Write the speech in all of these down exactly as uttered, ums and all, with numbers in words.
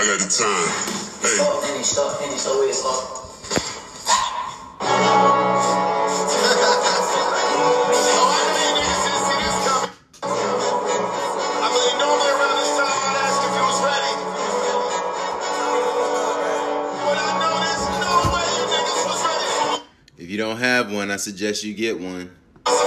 I got the time. Hey. Stop, finish, stop, finish, stop, wait, stop. I believe normally around this time I'd ask if it was ready. But I know there's no way you niggas was ready for. If you don't have one, I suggest you get one. It's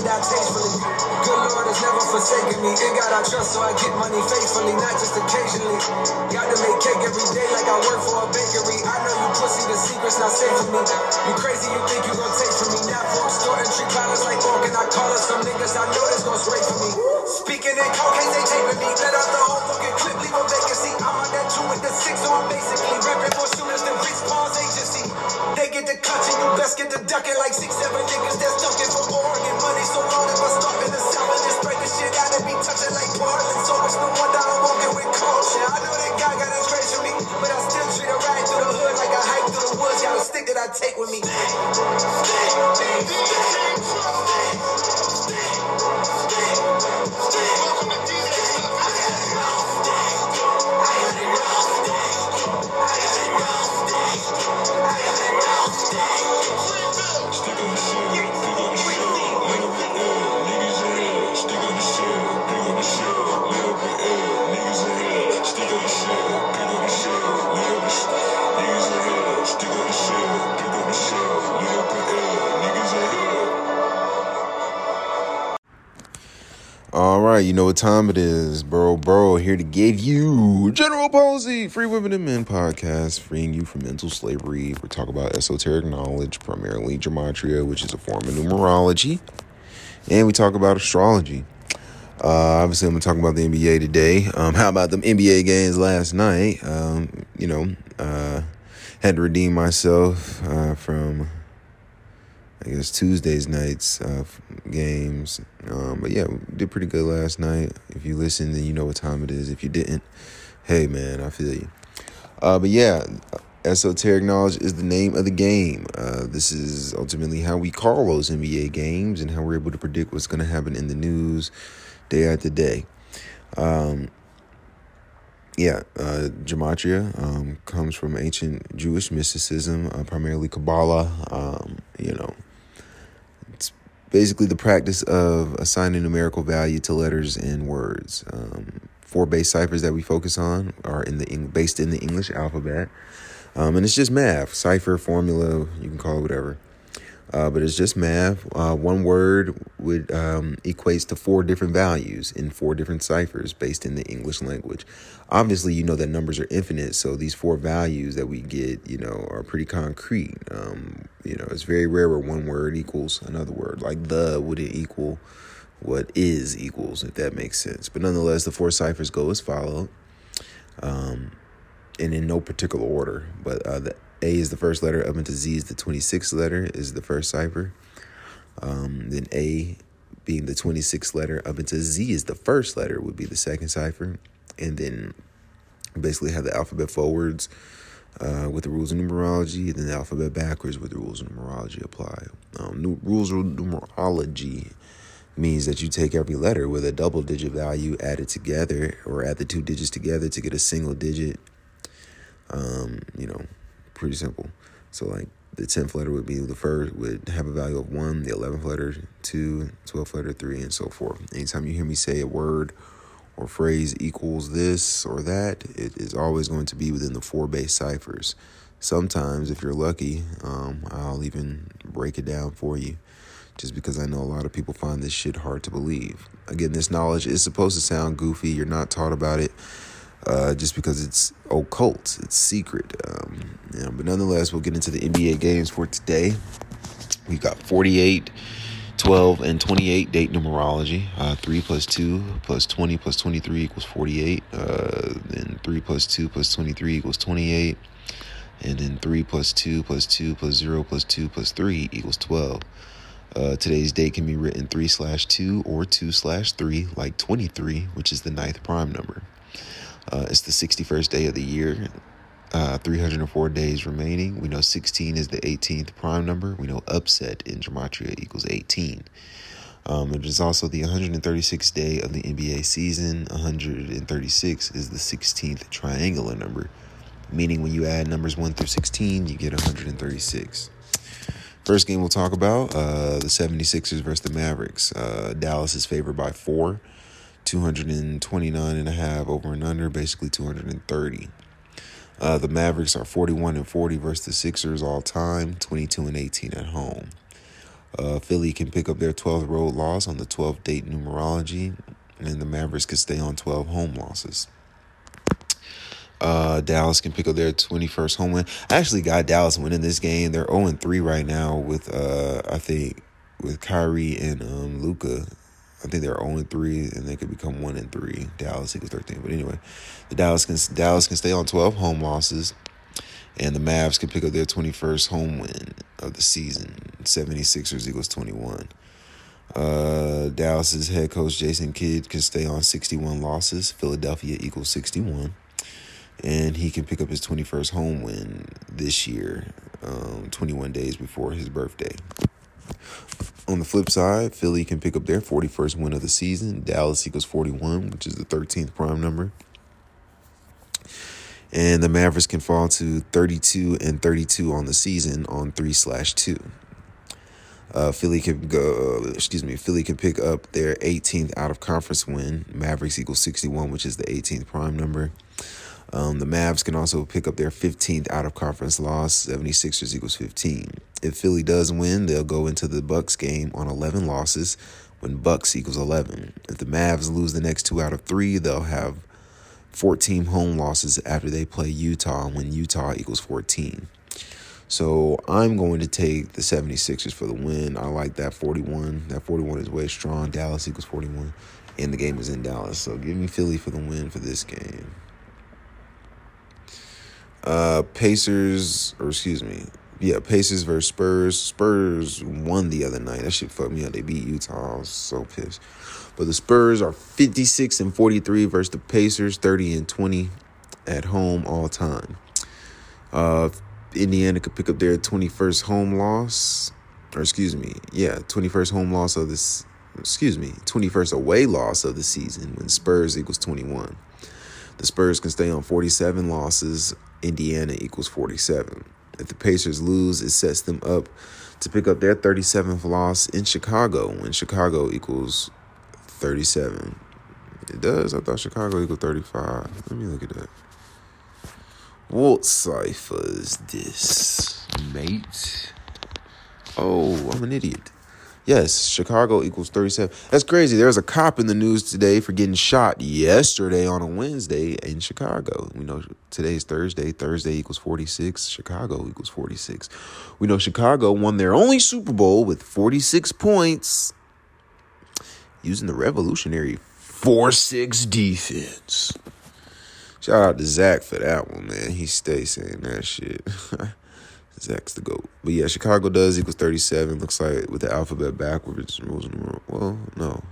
about to happen. Stick on the shit, niggas in hell. right, you know what time it is, bro, bro, here to give you General Palsy, Free Women and Men podcast, freeing you from mental slavery. We're talking about esoteric knowledge, primarily Gematria, which is a form of numerology, and we talk about astrology. Uh, obviously, I'm going to talk about the N B A today. Um, how about them N B A games last night? Um, you know, uh, had to redeem myself uh, from... I guess Tuesday's night's uh, games. Um, but yeah, we did pretty good last night. If you listened, then you know what time it is. If you didn't, hey, man, I feel you. Uh, but yeah, esoteric knowledge is the name of the game. Uh, this is ultimately how we call those N B A games and how we're able to predict what's going to happen in the news day after day. Um, yeah, uh, Gematria um, comes from ancient Jewish mysticism, uh, primarily Kabbalah, um, you know. Basically the practice of assigning numerical value to letters and words. Um, four base ciphers that we focus on are in the in, based in the English alphabet. Um, and it's just math, cipher, formula, you can call it whatever. Uh, but it's just math. Uh, one word would um, equates to four different values in four different ciphers based in the English language. Obviously, you know that numbers are infinite, so these four values that we get, you know, are pretty concrete. Um, you know, it's very rare where one word equals another word. Like the wouldn't equal what is equals, if that makes sense. But nonetheless, the four ciphers go as follow, um, and in no particular order. But uh, the A is the first letter, up into Z is the twenty-sixth letter, is the first cipher. Um, then A being the twenty-sixth letter, up into Z is the first letter, would be the second cipher. And then basically have the alphabet forwards uh, with the rules of numerology, and then the alphabet backwards with the rules of numerology apply. Um, new, rules of numerology means that you take every letter with a double-digit value added together, or add the two digits together to get a single digit, um, you know, pretty simple. So like the tenth letter would be the first, would have a value of one, the eleventh letter two, twelfth letter three, and so forth. Anytime you hear me say a word or phrase equals this or that, it is always going to be within the four base ciphers. Sometimes if you're lucky, um, I'll even break it down for you, just because I know a lot of people find this shit hard to believe. Again, this knowledge is supposed to sound goofy. You're not taught about it. Uh, just because it's occult, it's secret. Um, yeah, but nonetheless, we'll get into the N B A games for today. We've got forty-eight, twelve, and twenty-eight date numerology. Uh, three plus two plus twenty plus twenty-three equals forty-eight. Uh, then three plus two plus twenty-three equals twenty-eight. And then three plus two plus two plus zero plus two plus three equals twelve. Uh, today's date can be written three slash two or two slash three, like twenty-three, which is the ninth prime number. Uh, it's the sixty-first day of the year, uh, three hundred four days remaining. We know sixteen is the eighteenth prime number. We know upset in Gematria equals eighteen. Um, it is also the one hundred thirty-sixth day of the N B A season. one hundred thirty-six is the sixteenth triangular number, meaning when you add numbers one through sixteen, you get one hundred thirty-six. First game we'll talk about, uh, the seventy-sixers versus the Mavericks. Uh, Dallas is favored by four. two hundred twenty-nine and a half over and under, basically two hundred thirty. Uh, the Mavericks are forty-one and forty versus the Sixers all time, twenty-two and eighteen at home. Uh, Philly can pick up their twelfth road loss on the twelfth date numerology, and the Mavericks can stay on twelve home losses. Uh, Dallas can pick up their twenty-first home win. I actually got Dallas winning this game. They're oh and three right now with, uh, I think, with Kyrie and um, Luka. I think they're oh and three, and they could become one and three. Dallas equals thirteen. But anyway, the Dallas can Dallas can stay on twelve home losses, and the Mavs can pick up their twenty-first home win of the season. seventy-sixers equals twenty-one. Uh, Dallas's head coach, Jason Kidd, can stay on sixty-one losses. Philadelphia equals sixty-one. And he can pick up his twenty-first home win this year, um, twenty-one days before his birthday. On the flip side, Philly can pick up their forty-first win of the season. Dallas equals forty-one, which is the thirteenth prime number. And the Mavericks can fall to thirty-two and thirty-two on the season on three slash two. Uh, Philly can go, excuse me, Philly can pick up their eighteenth out of conference win. Mavericks equals sixty-one, which is the eighteenth prime number. Um, the Mavs can also pick up their fifteenth out-of-conference loss, seventy-sixers equals fifteen. If Philly does win, they'll go into the Bucks game on eleven losses, when Bucks equals eleven. If the Mavs lose the next two out of three, they'll have fourteen home losses after they play Utah when Utah equals fourteen. So I'm going to take the 76ers for the win. I like that forty-one. That forty-one is way strong. Dallas equals forty-one. And the game is in Dallas. So give me Philly for the win for this game. Uh, Pacers, or excuse me. Yeah, Pacers versus Spurs. Spurs won the other night. That shit fucked me up. They beat Utah. I was so pissed. But the Spurs are fifty-six and forty-three versus the Pacers, thirty and twenty at home all time. Uh, Indiana could pick up their twenty-first home loss. Or excuse me. Yeah, twenty-first home loss of this. Excuse me. twenty-first away loss of the season when Spurs equals twenty-one. The Spurs can stay on forty-seven losses. Indiana equals forty-seven. If the Pacers lose, it sets them up to pick up their thirty-seventh loss in Chicago when Chicago equals thirty-seven. It does. I thought Chicago equals thirty-five. Let me look at that. What cipher is this, mate? Oh, I'm an idiot. Yes, Chicago equals thirty-seven. That's crazy. There was a cop in the news today for getting shot yesterday on a Wednesday in Chicago. We know today's Thursday. Thursday equals forty-six. Chicago equals forty-six. We know Chicago won their only Super Bowl with forty-six points using the revolutionary four six defense. Shout out to Zach for that one, man. He stays saying that shit. Zach's the GOAT. But yeah, Chicago does equals thirty-seven. Looks like with the alphabet backwards rules and numerology. Well, no.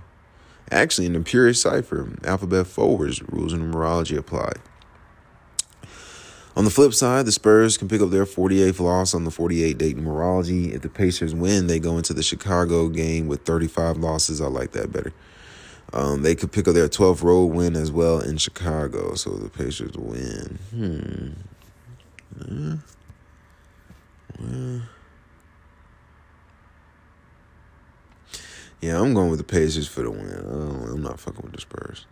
Actually, in the purest cipher, alphabet forwards rules and numerology applied. On the flip side, the Spurs can pick up their forty-eighth loss on the forty-eight-date numerology. If the Pacers win, they go into the Chicago game with thirty-five losses. I like that better. Um, they could pick up their twelfth road win as well in Chicago. So the Pacers win. Hmm. Yeah. Yeah, I'm going with the Pacers for the win. Oh, I'm not fucking with the Spurs.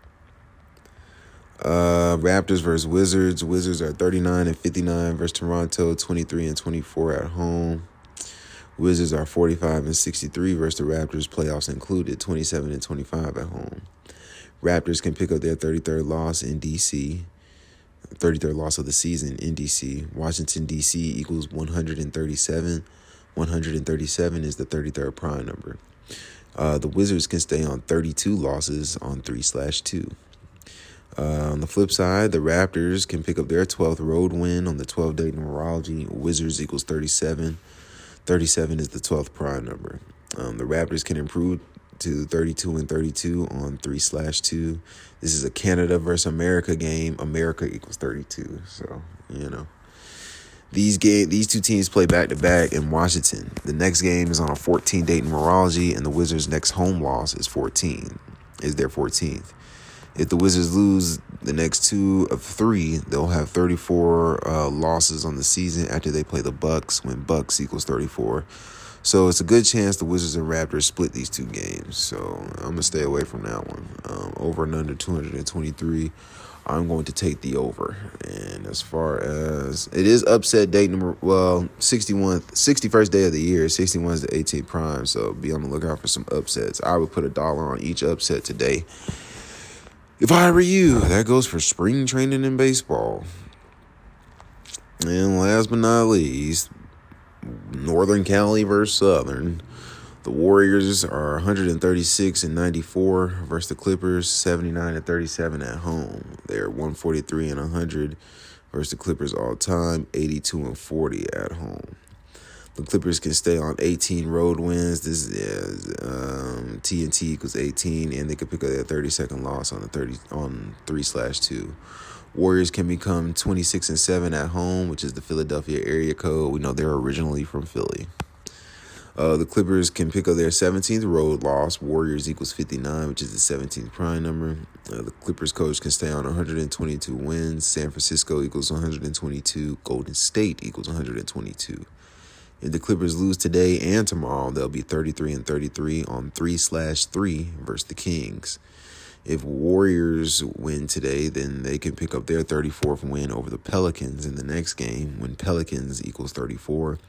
Uh, Raptors versus Wizards. Wizards are thirty-nine and fifty-nine versus Toronto, twenty-three and twenty-four at home. Wizards are forty-five and sixty-three versus the Raptors, playoffs included, twenty-seven and twenty-five at home. Raptors can pick up their thirty-third loss in D C thirty-third loss of the season in D C. Washington, D C equals one hundred thirty-seven. one hundred thirty-seven is the thirty-third prime number. Uh, the Wizards can stay on thirty-two losses on three slash two. Uh, on the flip side, the Raptors can pick up their twelfth road win on the twelve-day numerology. Wizards equals thirty-seven. thirty-seven is the twelfth prime number. Um, the Raptors can improve to thirty-two and thirty-two on three slash two. This is a Canada versus America game. America equals thirty-two. So, you know. These game, these two teams play back-to-back in Washington. The next game is on a fourteen-date numerology, and the Wizards' next home loss is fourteen. Is their fourteenth. If the Wizards lose the next two of three, they'll have thirty-four uh, losses on the season after they play the Bucks when Bucks equals thirty-four. So it's a good chance the Wizards and Raptors split these two games. So I'm going to stay away from that one. Um, over and under two hundred twenty-three, I'm going to take the over. And as far as it is upset date number, well, sixty-first day of the year, sixty-one is the eighteenth prime. So be on the lookout for some upsets. I would put a dollar on each upset today. If I were you, that goes for spring training in baseball. And last but not least, Northern Cali versus Southern. The Warriors are one hundred thirty-six and ninety-four versus the Clippers, seventy-nine and thirty-seven at home. They're one forty-three and one hundred versus the Clippers all time, eighty-two and forty at home. The Clippers can stay on eighteen road wins. This is um, T N T equals eighteen, and they can pick up their thirty-second loss on the thirty on three slash two. Warriors can become twenty-six and seven at home, which is the Philadelphia area code. We know they're originally from Philly. Uh, the Clippers can pick up their seventeenth road loss. Warriors equals fifty-nine, which is the seventeenth prime number. Uh, the Clippers coach can stay on one hundred twenty-two wins. San Francisco equals one hundred twenty-two. Golden State equals one hundred twenty-two. If the Clippers lose today and tomorrow, they'll be thirty-three and thirty-three on three slash three versus the Kings. If Warriors win today, then they can pick up their thirty-fourth win over the Pelicans in the next game when Pelicans equals thirty-four.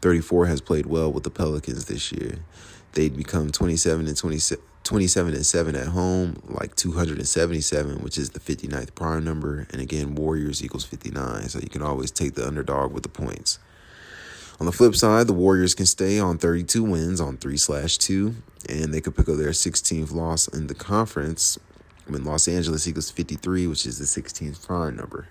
thirty-four has played well with the Pelicans this year. They'd become 27 and 27, twenty-seven and seven at home, like two hundred seventy-seven, which is the fifty-ninth prime number. And again, Warriors equals fifty-nine, so you can always take the underdog with the points. On the flip side, the Warriors can stay on thirty-two wins on three slash two, and they could pick up their sixteenth loss in the conference when Los Angeles equals fifty-three, which is the sixteenth prime number.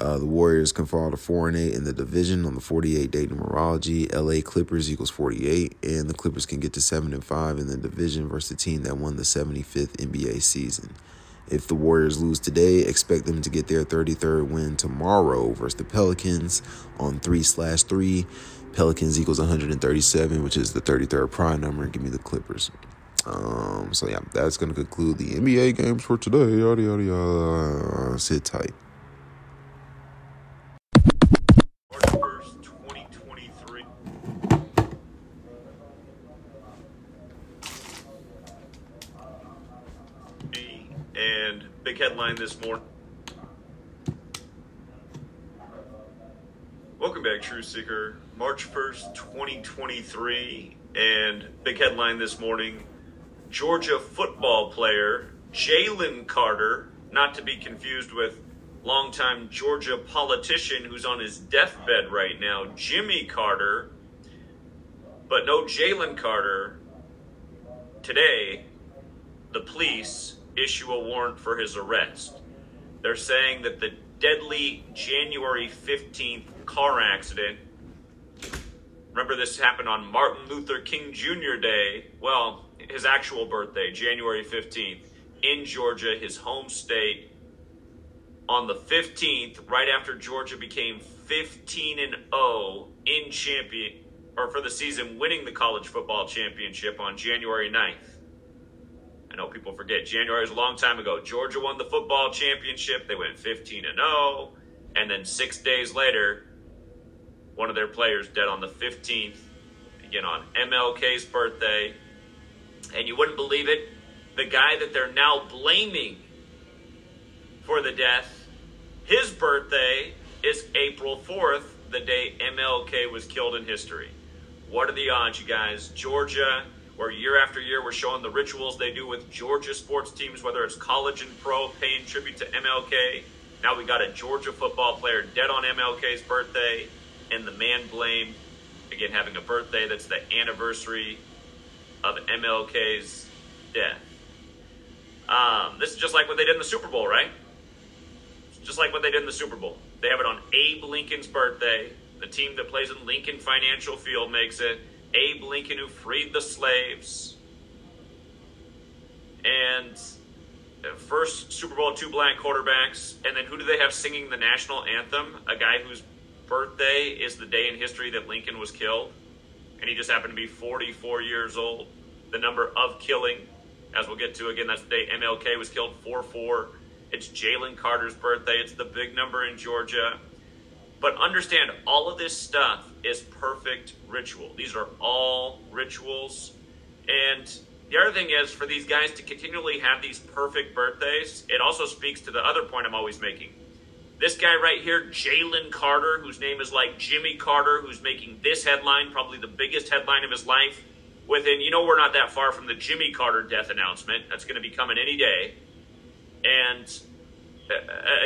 Uh, the Warriors can fall to four and eight in the division on the forty-eight day numerology. L A Clippers equals forty-eight, and the Clippers can get to seven and five in the division versus the team that won the seventy-fifth N B A season. If the Warriors lose today, expect them to get their thirty-third win tomorrow versus the Pelicans on three slash three. Pelicans equals one hundred thirty-seven, which is the thirty-third prime number. Give me the Clippers. Um, so, yeah, that's going to conclude the N B A games for today. Yada, yada, yada. Sit tight. And big headline this morning. Welcome back, Truth Seeker. March first, twenty twenty-three. And big headline this morning. Georgia football player Jalen Carter, not to be confused with longtime Georgia politician who's on his deathbed right now, Jimmy Carter. But no Jalen Carter. Today, the police issue a warrant for his arrest. They're saying that the deadly January fifteenth car accident, remember this happened on Martin Luther King Junior Day, well, his actual birthday, January fifteenth, in Georgia, his home state, on the fifteenth, right after Georgia became fifteen and oh in champion, or for the season, winning the college football championship on January ninth. I know people forget. January was a long time ago. Georgia won the football championship. They went fifteen and oh. And then six days later, one of their players dead on the fifteenth, again on M L K's birthday. And you wouldn't believe it, the guy that they're now blaming for the death, his birthday is April fourth, the day M L K was killed in history. What are the odds, you guys? Georgia, where year after year we're showing the rituals they do with Georgia sports teams, whether it's college and pro, paying tribute to M L K. Now we got a Georgia football player dead on M L K's birthday, and the man blamed, again, having a birthday that's the anniversary of M L K's death. Um, this is just like what they did in the Super Bowl, right? It's just like what they did in the Super Bowl. They have it on Abe Lincoln's birthday. The team that plays in Lincoln Financial Field makes it. Abe Lincoln, who freed the slaves, and first Super Bowl two black quarterbacks. And then who do they have singing the national anthem? A guy whose birthday is the day in history that Lincoln was killed, and he just happened to be forty-four years old. The number of killing, as we'll get to again, that's the day M L K was killed, four four. It's Jalen Carter's birthday. It's the big number in Georgia. But understand, all of this stuff is perfect ritual. These are all rituals. And the other thing is, for these guys to continually have these perfect birthdays, it also speaks to the other point I'm always making. This guy right here, Jalen Carter, whose name is like Jimmy Carter, who's making this headline, probably the biggest headline of his life. Within, you know, we're not that far from the Jimmy Carter death announcement. That's going to be coming any day. And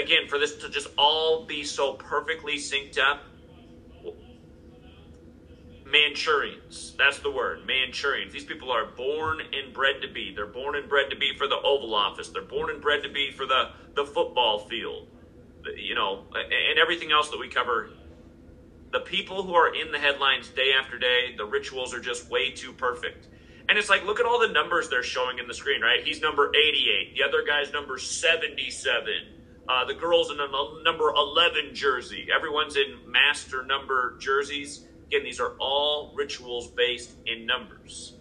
again, for this to just all be so perfectly synced up, Manchurians, that's the word, Manchurians. These people are born and bred to be. They're born and bred to be for the Oval Office. They're born and bred to be for the, the football field, you know, and everything else that we cover. The people who are in the headlines day after day, the rituals are just way too perfect. And it's like, look at all the numbers they're showing in the screen, right? He's number eighty-eight. The other guy's number seventy-seven. Uh, the girl's in a number eleven jersey. Everyone's in master number jerseys. Again, these are all rituals based in numbers.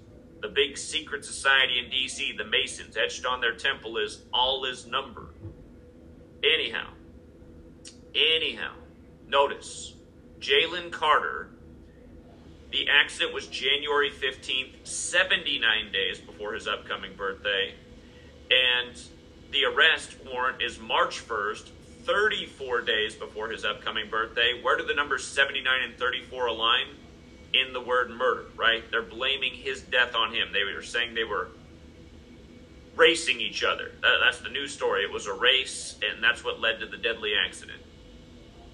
The big secret society in D C, the Masons, etched on their temple is all is number. Anyhow, anyhow, notice Jalen Carter. The accident was January fifteenth, seventy-nine days before his upcoming birthday. And the arrest warrant is March first, thirty-four days before his upcoming birthday. Where do the numbers seventy-nine and thirty-four align? In the word murder, right? They're blaming his death on him. They were saying they were racing each other. That, that's the news story. It was a race, and that's what led to the deadly accident.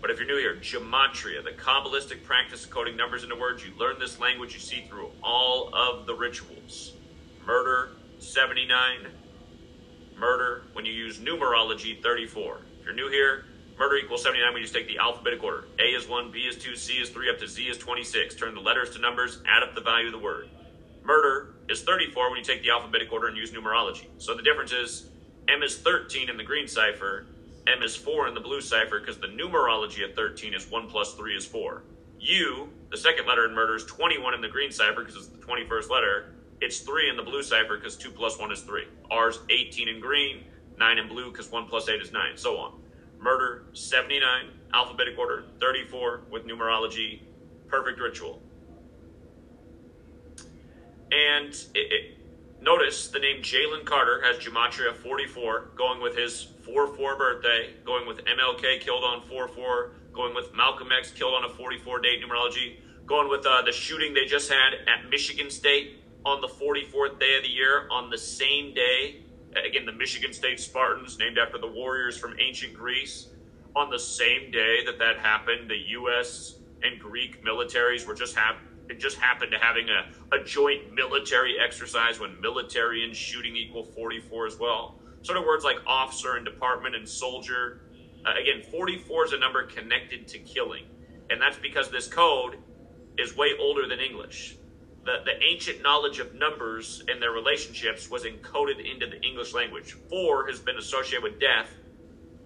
But if you're new here, Gematria, the Kabbalistic practice of coding numbers into words. You learn this language you see through all of the rituals. Murder, seventy-nine. Murder, when you use numerology, thirty-four. If you're new here, murder equals seventy-nine when you just take the alphabetic order. A is one, B is two, C is three, up to Z is twenty-six. Turn the letters to numbers, add up the value of the word. Murder is thirty-four when you take the alphabetic order and use numerology. So the difference is M is thirteen in the green cipher, M is four in the blue cipher, because the numerology of thirteen is one plus three is four. U, the second letter in murder, is twenty-one in the green cipher because it's the twenty-first letter. It's three in the blue cipher because two plus one is three. R's eighteen in green, nine in blue because one plus eight is nine, so on. Murder, seventy-nine, alphabetic order, thirty-four with numerology, perfect ritual. And it, it, notice the name Jalen Carter has Gematria forty-four, going with his four four birthday, going with M L K killed on four four, going with Malcolm X killed on a forty-four date numerology, going with uh, the shooting they just had at Michigan State on the forty-fourth day of the year on the same day. Again, the Michigan State Spartans, named after the Warriors from ancient Greece. On the same day that that happened, the U S and Greek militaries were just have it just happened to having a, a joint military exercise when military and shooting equal forty-four as well. Sort of words like officer and department and soldier. Uh, again, forty-four is a number connected to killing. And that's because this code is way older than English. The, the ancient knowledge of numbers and their relationships was encoded into the English language. Four has been associated with death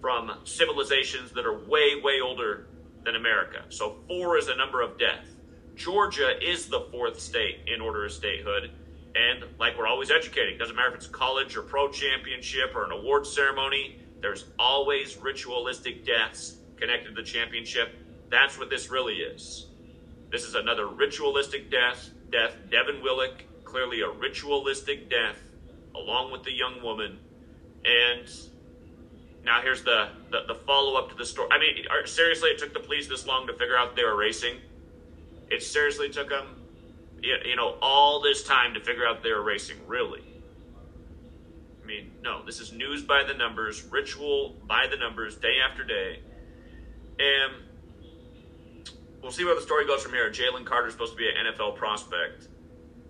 from civilizations that are way, way older than America. So four is a number of death. Georgia is the fourth state in order of statehood. And like we're always educating, doesn't matter if it's college or pro championship or an award ceremony, there's always ritualistic deaths connected to the championship. That's what this really is. This is another ritualistic death. Death, Devin Willock, clearly a ritualistic death, along with the young woman. And now here's the, the, the follow-up to the story. I mean, seriously, it took the police this long to figure out they were racing? It seriously took them, you know, all this time to figure out they were racing, really? I mean, no, this is news by the numbers, ritual by the numbers, day after day. And we'll see where the story goes from here. Jalen Carter's supposed to be an N F L prospect.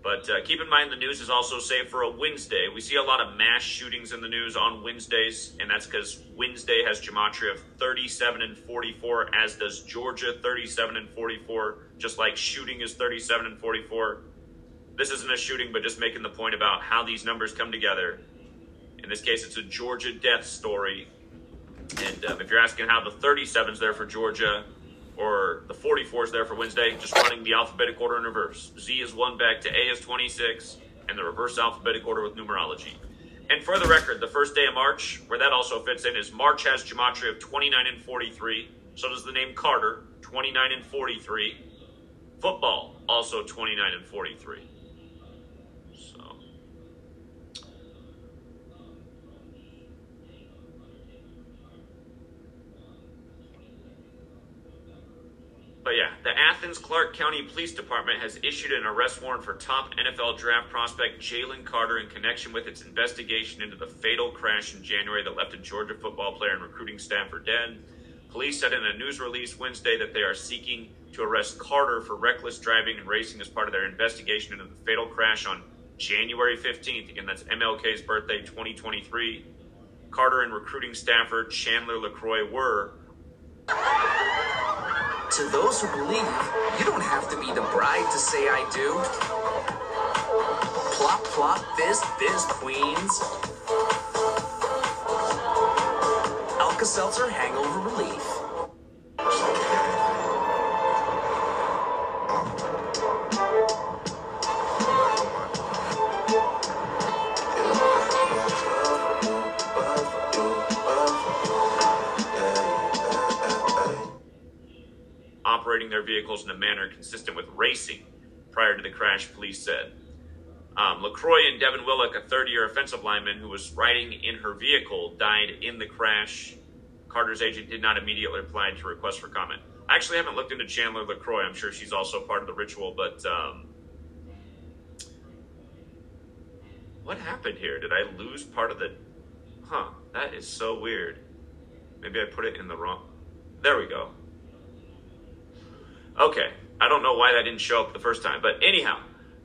But uh, keep in mind the news is also saved for a Wednesday. We see a lot of mass shootings in the news on Wednesdays, and that's because Wednesday has Gematria of thirty-seven and forty-four, as does Georgia thirty-seven and forty-four, just like shooting is thirty-seven and forty-four. This isn't a shooting, but just making the point about how these numbers come together. In this case, it's a Georgia death story. And um, if you're asking how the thirty-seven's there for Georgia, or the forty-four is there for Wednesday, just running the alphabetic order in reverse. Z is one back to A is twenty-six, and the reverse alphabetic order with numerology. And for the record, the first day of March, where that also fits in, is March has Gematria of twenty-nine and forty-three. So does the name Carter, twenty-nine and forty-three. Football, also twenty-nine and forty-three. So. But yeah, the Athens-Clarke County Police Department has issued an arrest warrant for top N F L draft prospect Jalen Carter in connection with its investigation into the fatal crash in January that left a Georgia football player and recruiting staff for dead. Police said in a news release Wednesday that they are seeking to arrest Carter for reckless driving and racing as part of their investigation into the fatal crash on January fifteenth. Again, that's M L K's birthday, twenty twenty-three. Carter and recruiting staffer Chandler LaCroix were... To those who believe, you don't have to be the bride to say I do. Plop, plop, this, this, queens. Alka-Seltzer hangover relief. Their vehicles in a manner consistent with racing prior to the crash, police said. Um, LaCroix and Devin Willock, a third-year offensive lineman who was riding in her vehicle, died in the crash. Carter's agent did not immediately reply to request for comment. I actually haven't looked into Chandler LaCroix. I'm sure she's also part of the ritual, but um, what happened here? Did I lose part of the, huh, that is so weird. Maybe I put it in the wrong, there we go. Okay, I don't know why that didn't show up the first time, but anyhow,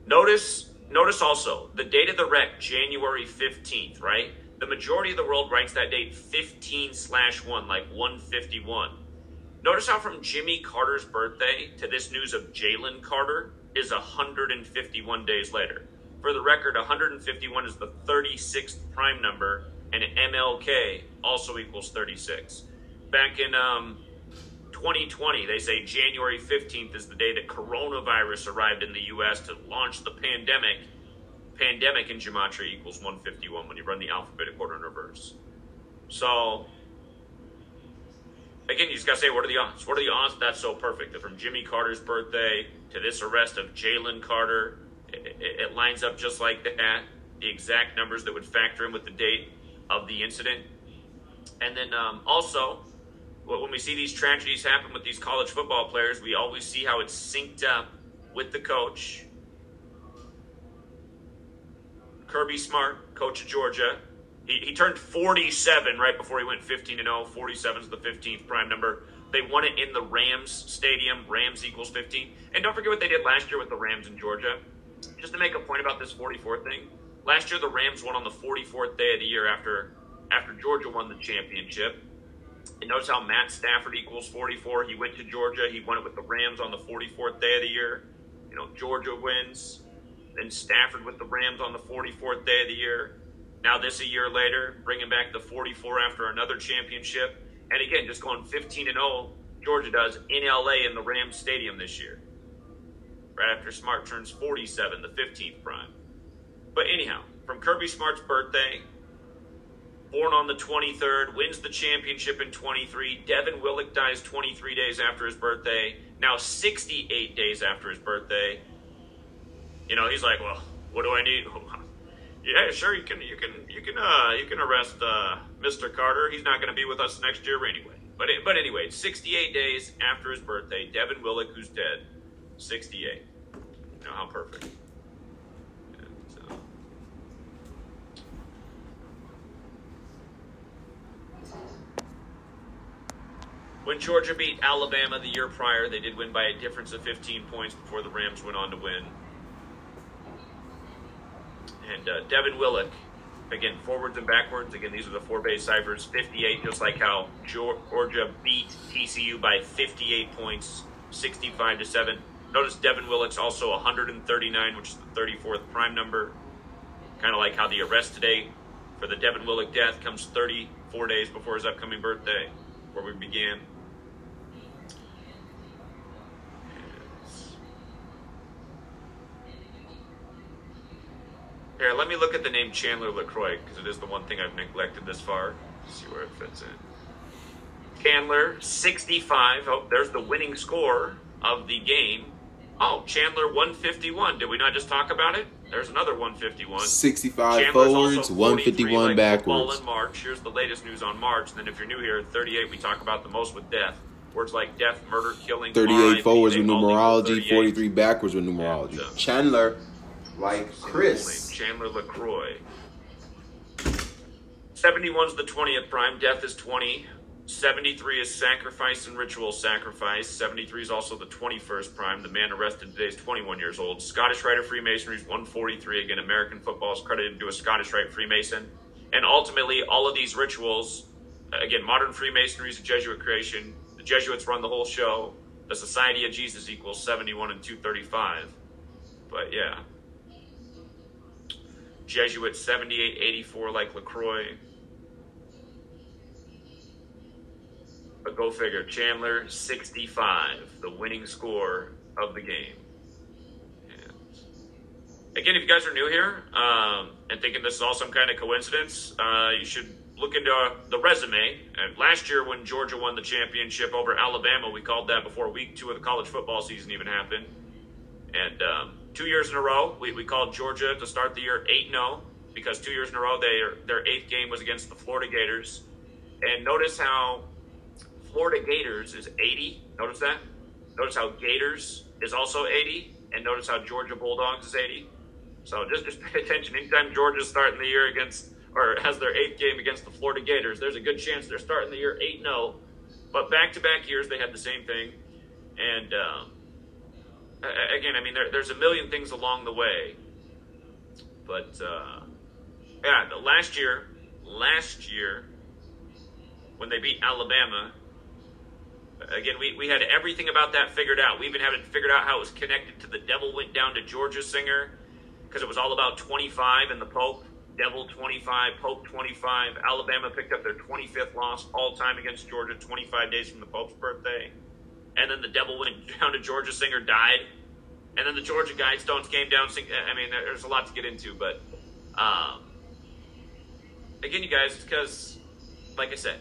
notice notice also, the date of the wreck, January fifteenth, right? The majority of the world ranks that date fifteen slash one, like one fifty-one. Notice how from Jimmy Carter's birthday to this news of Jalen Carter is one hundred fifty-one days later. For the record, one hundred fifty-one is the thirty-sixth prime number, and M L K also equals thirty-six. Back in um, twenty twenty, they say January fifteenth is the day that coronavirus arrived in the U S to launch the pandemic. Pandemic in Gematria equals one fifty-one when you run the alphabetic order in reverse. So, again, you just got to say, what are the odds? What are the odds that's so perfect? That from Jimmy Carter's birthday to this arrest of Jalen Carter, it, it lines up just like that. The exact numbers that would factor in with the date of the incident. And then um, also, when we see these tragedies happen with these college football players, we always see how it's synced up with the coach. Kirby Smart, coach of Georgia. He, he turned forty-seven right before he went fifteen and oh. forty-seven is the fifteenth prime number. They won it in the Rams stadium. Rams equals fifteen. And don't forget what they did last year with the Rams in Georgia. Just to make a point about this forty-four thing, last year the Rams won on the forty-fourth day of the year after, after Georgia won the championship. And notice how Matt Stafford equals forty-four. He went to Georgia. He won it with the Rams on the forty-fourth day of the year. You know, Georgia wins. Then Stafford with the Rams on the forty-fourth day of the year. Now this a year later, bringing back the forty-four after another championship. And again, just going fifteen and oh, Georgia does in L A in the Rams stadium this year. Right after Smart turns forty-seven, the fifteenth prime. But anyhow, from Kirby Smart's birthday, born on the twenty-third, wins the championship in twenty-three. Devin Willock dies twenty-three days after his birthday. Now sixty-eight days after his birthday. You know, he's like, well, what do I need? Yeah, sure, you can, you can, you can, uh, you can arrest uh, Mister Carter. He's not going to be with us next year anyway. But it, but anyway, sixty-eight days after his birthday, Devin Willock, who's dead, sixty-eight. You know how perfect. And, uh, when Georgia beat Alabama the year prior, they did win by a difference of fifteen points before the Rams went on to win. And uh, Devin Willock, again, forwards and backwards. Again, these are the four base ciphers. fifty-eight, just like how Georgia beat T C U by fifty-eight points, sixty-five to seven. Notice Devin Willock's also one hundred thirty-nine, which is the thirty-fourth prime number. Kind of like how the arrest today for the Devin Willock death comes thirty-four days before his upcoming birthday, where we began. Here, let me look at the name Chandler LaCroix, because it is the one thing I've neglected this far. Let's see where it fits in. Chandler, sixty-five. Oh, there's the winning score of the game. Oh, Chandler, one fifty-one. Did we not just talk about it? There's another one fifty-one. sixty-five Chandler's forwards, one fifty-one like backwards. In March. Here's the latest news on March. And then if you're new here, thirty-eight we talk about the most with death. Words like death, murder, killing, thirty-eight forwards with numerology, forty-three backwards with numerology. And, uh, Chandler. Like Chris. Chandler LaCroix. seventy-one's the twentieth prime. Death is twenty. seventy-three is sacrifice and ritual sacrifice. seventy-three is also the twenty-first prime. The man arrested today is twenty-one years old. Scottish Rite of Freemasonry is one forty-three. Again, American football is credited to a Scottish Rite Freemason. And ultimately, all of these rituals, again, modern Freemasonry is a Jesuit creation. The Jesuits run the whole show. The Society of Jesus equals seventy-one and two thirty-five. But yeah. Jesuit seventy-eight eighty-four like LaCroix. But go figure. Chandler sixty-five, the winning score of the game. And again, if you guys are new here um, and thinking this is all some kind of coincidence, uh, you should look into uh, the resume. And last year when Georgia won the championship over Alabama, we called that before week two of the college football season even happened. And um, two years in a row, we, we called Georgia to start the year eight and oh because two years in a row, they, their eighth game was against the Florida Gators. And notice how Florida Gators is eighty. Notice that. Notice how Gators is also eighty. And notice how Georgia Bulldogs is eighty. So just, just pay attention. Anytime Georgia's starting the year against, or has their eighth game against the Florida Gators, there's a good chance they're starting the year eight and oh. But back-to-back years, they had the same thing. And, um, again, I mean, there, there's a million things along the way. But, uh, yeah, the last year, last year, when they beat Alabama, again, we, we had everything about that figured out. We even had it figured out how it was connected to the Devil Went Down to Georgia singer, because it was all about twenty-five and the Pope. Devil twenty-five, Pope twenty-five. Alabama picked up their twenty-fifth loss all time against Georgia, twenty-five days from the Pope's birthday. And then the Devil Went Down to Georgia singer died. And then the Georgia Guidestones came down. Sing- I mean, there's a lot to get into. But, um, again, you guys, because, like I said,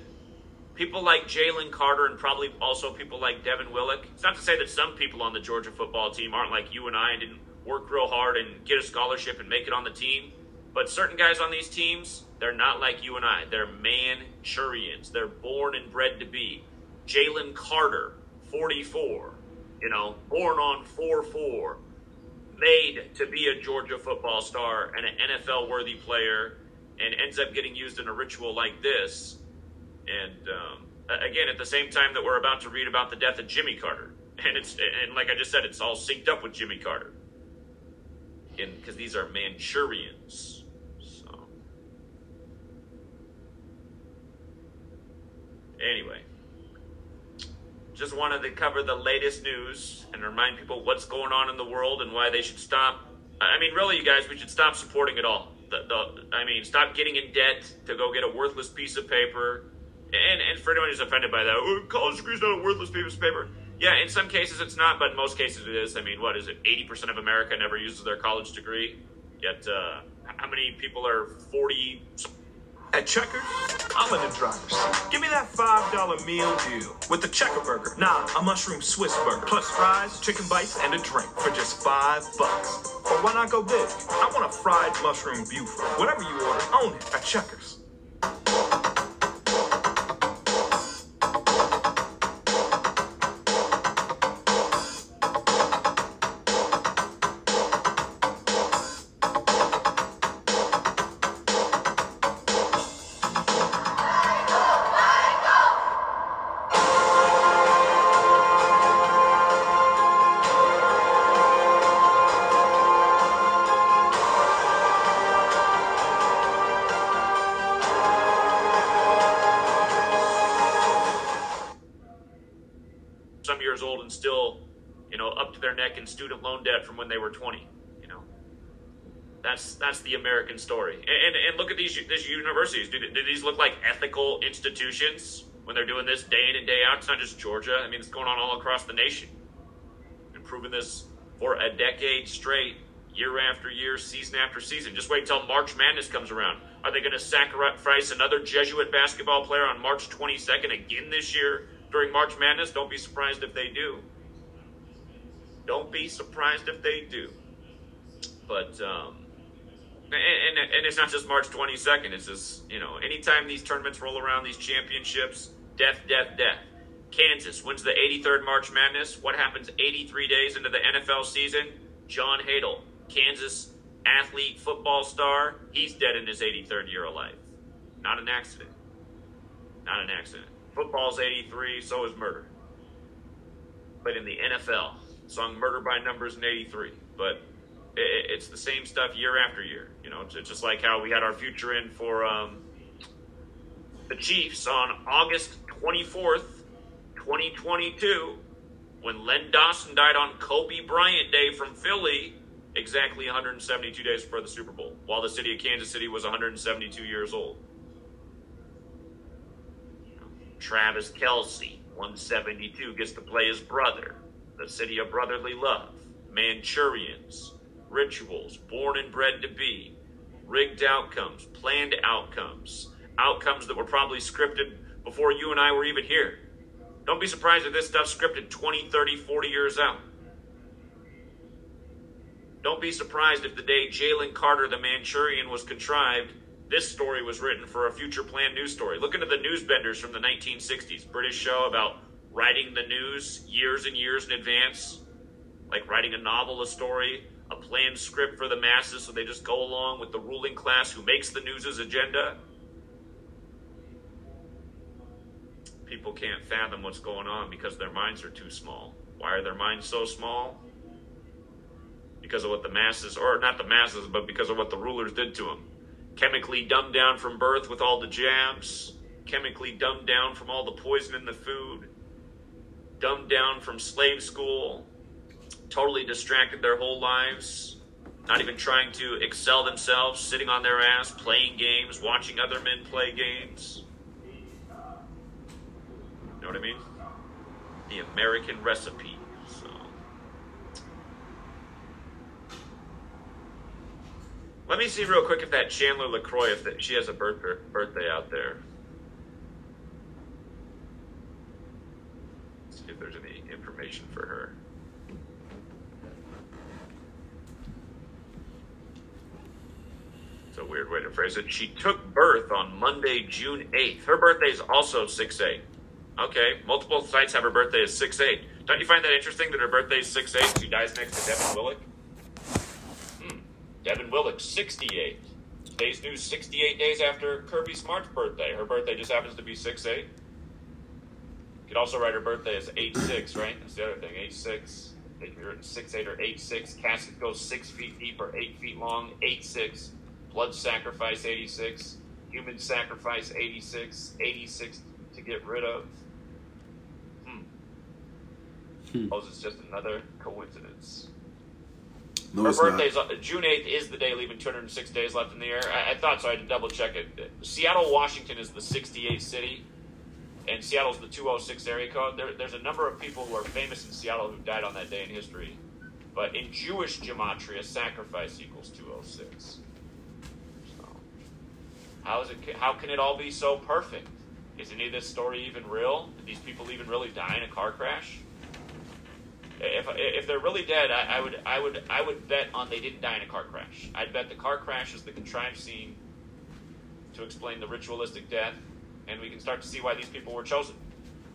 people like Jalen Carter and probably also people like Devin Willock. It's not to say that some people on the Georgia football team aren't like you and I and didn't work real hard and get a scholarship and make it on the team. But certain guys on these teams, they're not like you and I. They're Manchurians. They're born and bred to be. Jalen Carter, forty-four, you know, born on four four, made to be a Georgia football star and an N F L-worthy player, and ends up getting used in a ritual like this. And, um, again, at the same time that we're about to read about the death of Jimmy Carter. And it's, and like I just said, it's all synced up with Jimmy Carter. And because these are Manchurians. So. Anyway. Just wanted to cover the latest news and remind people what's going on in the world and why they should stop. I mean, really, you guys, we should stop supporting it all. The, the, I mean, stop getting in debt to go get a worthless piece of paper. And, and for anyone who's offended by that, oh, college degree's not a worthless piece of paper. Yeah, in some cases it's not, but in most cases it is. I mean, what is it? eighty percent of America never uses their college degree. Yet, uh, how many people are forty? At Checkers, I'm in the driver's seat. Give me that five dollar meal deal with the Checker Burger. Nah, a mushroom Swiss burger. Plus fries, chicken bites, and a drink for just five bucks. Or why not go big? I want a fried mushroom Buford. Whatever you order, own it at Checkers. Student loan debt from when they were twenty, you know. That's that's the American story. And and, and look at these these universities. Do, do these look like ethical institutions when they're doing this day in and day out? It's not just Georgia. I mean, it's going on all across the nation. Been proving this for a decade straight, year after year, season after season. Just wait until March Madness comes around. Are they going to sacrifice another Jesuit basketball player on March twenty-second again this year during March Madness? Don't be surprised if they do. Don't be surprised if they do. But, um, and, and, and it's not just March twenty-second. It's just, you know, anytime these tournaments roll around, these championships, death, death, death. Kansas wins the eighty-third March Madness. What happens eighty-three days into the N F L season? John Hadle, Kansas athlete, football star. He's dead in his eighty-third year of life. Not an accident. Not an accident. Football's eighty-three, so is murder. But in the N F L... song Murder by Numbers in eighty-three, but it's the same stuff year after year. You know, it's just like how we had our future in for um, the Chiefs on August twenty-fourth, twenty twenty-two, when Len Dawson died on Kobe Bryant Day from Philly, exactly one hundred seventy-two days before the Super Bowl, while the city of Kansas City was one hundred seventy-two years old. Travis Kelce, one hundred seventy-two, gets to play his brother. The city of brotherly love, Manchurians, rituals, born and bred to be, rigged outcomes, planned outcomes, outcomes that were probably scripted before you and I were even here. Don't be surprised if this stuff's scripted twenty, thirty, forty years out. Don't be surprised if the day Jalen Carter, the Manchurian, was contrived, this story was written for a future planned news story. Look into the newsbenders from the nineteen sixties, British show about writing the news years and years in advance, like writing a novel, a story, a planned script for the masses, so they just go along with the ruling class who makes the news's agenda. People can't fathom what's going on because their minds are too small. Why are their minds so small? Because of what the masses, or not the masses, but because of what the rulers did to them. Chemically dumbed down from birth with all the jabs. Chemically dumbed down from all the poison in the food. Dumbed down from slave school. Totally distracted their whole lives. Not even trying to excel themselves. Sitting on their ass, playing games, watching other men play games. Know what I mean? The American recipe. So, let me see real quick if that Chandler LaCroix, if that, she has a birth, birthday out there. Let's see if there's any information for her. It's a weird way to phrase it. She took birth on Monday, June eighth. Her birthday is also six eight. Okay, multiple sites have her birthday as six eight. Don't you find that interesting that her birthday is six eight? She dies next to Devin Willock. Hmm. Devin Willock, sixty-eight. Today's news, sixty-eight days after Kirby Smart's birthday. Her birthday just happens to be six eight. You could also write her birthday as eight six, right? That's the other thing, eight six. They can be written six eight or eight six. Casket goes six feet deep or eight feet long, eight six. Blood sacrifice, eighty-six. Human sacrifice, eighty-six. eighty-six to get rid of. Hmm. Oh, it's just another coincidence. No, her birthday's June eighth is the day, leaving two hundred six days left in the year. I, I thought so. I had to double check it. Seattle, Washington is the sixty-eighth city, and Seattle's the two oh six area code. There, there's a number of people who are famous in Seattle who died on that day in history. But in Jewish Gematria, sacrifice equals two oh six. So, how is it? How can it all be so perfect? Is any of this story even real? Did these people even really die in a car crash? If if they're really dead, I, I would I would I would bet on they didn't die in a car crash. I'd bet the car crash is the contrived scene to explain the ritualistic death, and we can start to see why these people were chosen.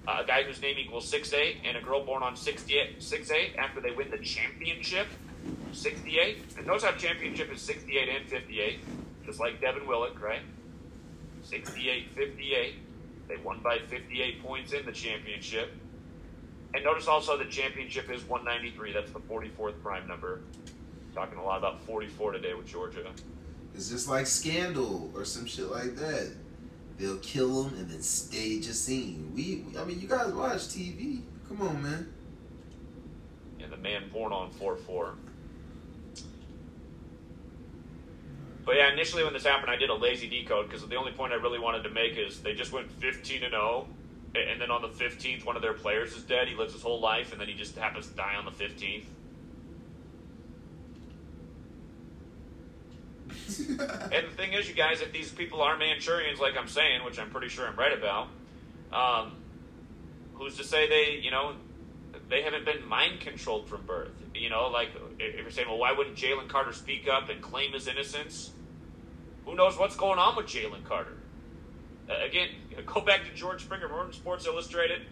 Uh, a guy whose name equals six eight and a girl born on sixty-eight, sixty-eight after they win the championship, sixty-eight. And notice how championship is sixty-eight and fifty-eight, just like Devin Willock, right? sixty-eight, fifty-eight. They won by fifty-eight points in the championship. And notice also the championship is one ninety-three. That's the forty-fourth prime number. Talking a lot about forty-four today with Georgia. It's just like Scandal or some shit like that. They'll kill them and then stage a scene. We, I mean, you guys watch T V. Come on, man. Yeah, the man born on four four. But yeah, initially when this happened, I did a lazy decode because the only point I really wanted to make is they just went fifteen and oh. And then on the fifteenth, one of their players is dead. He lives his whole life, and then he just happens to die on the fifteenth. And the thing is, you guys, if these people are Manchurians, like I'm saying, which I'm pretty sure I'm right about, um, who's to say they, you know, they haven't been mind-controlled from birth? You know, like, if you're saying, well, why wouldn't Jalen Carter speak up and claim his innocence? Who knows what's going on with Jalen Carter? Uh, again, go back to George Springer. Remember Sports Illustrated?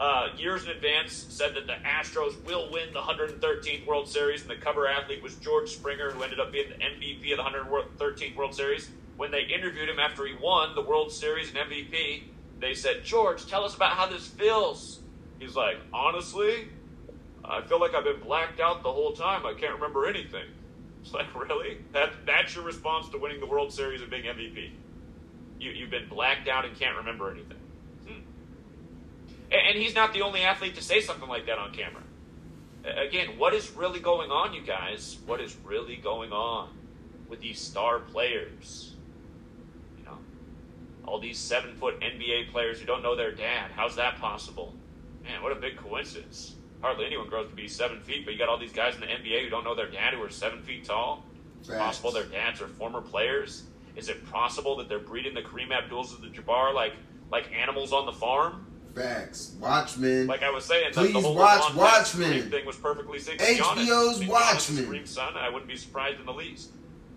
Uh, years in advance said that the Astros will win the one hundred thirteenth World Series, and the cover athlete was George Springer, who ended up being the M V P of the one hundred thirteenth World Series. When they interviewed him after he won the World Series and M V P, they said, George, tell us about how this feels. He's like, honestly, I feel like I've been blacked out the whole time. I can't remember anything. It's like, really? That, that's your response to winning the World Series and being M V P? You, you've been blacked out and can't remember anything. Hmm. And, and he's not the only athlete to say something like that on camera. Again, what is really going on, you guys? What is really going on with these star players? You know, all these seven-foot N B A players who don't know their dad. How's that possible? Man, what a big coincidence. Hardly anyone grows to be seven feet, but you got all these guys in the N B A who don't know their dad who are seven feet tall. It's possible their dads are former players. Is it possible that they're breeding the Kareem Abduls of the Jabbar like like animals on the farm? Facts. Watchmen. Like I was saying, please the whole watch Watchmen thing was perfectly synced. H B O's Giannis, Watchmen. Giannis' son, I wouldn't be surprised in the least.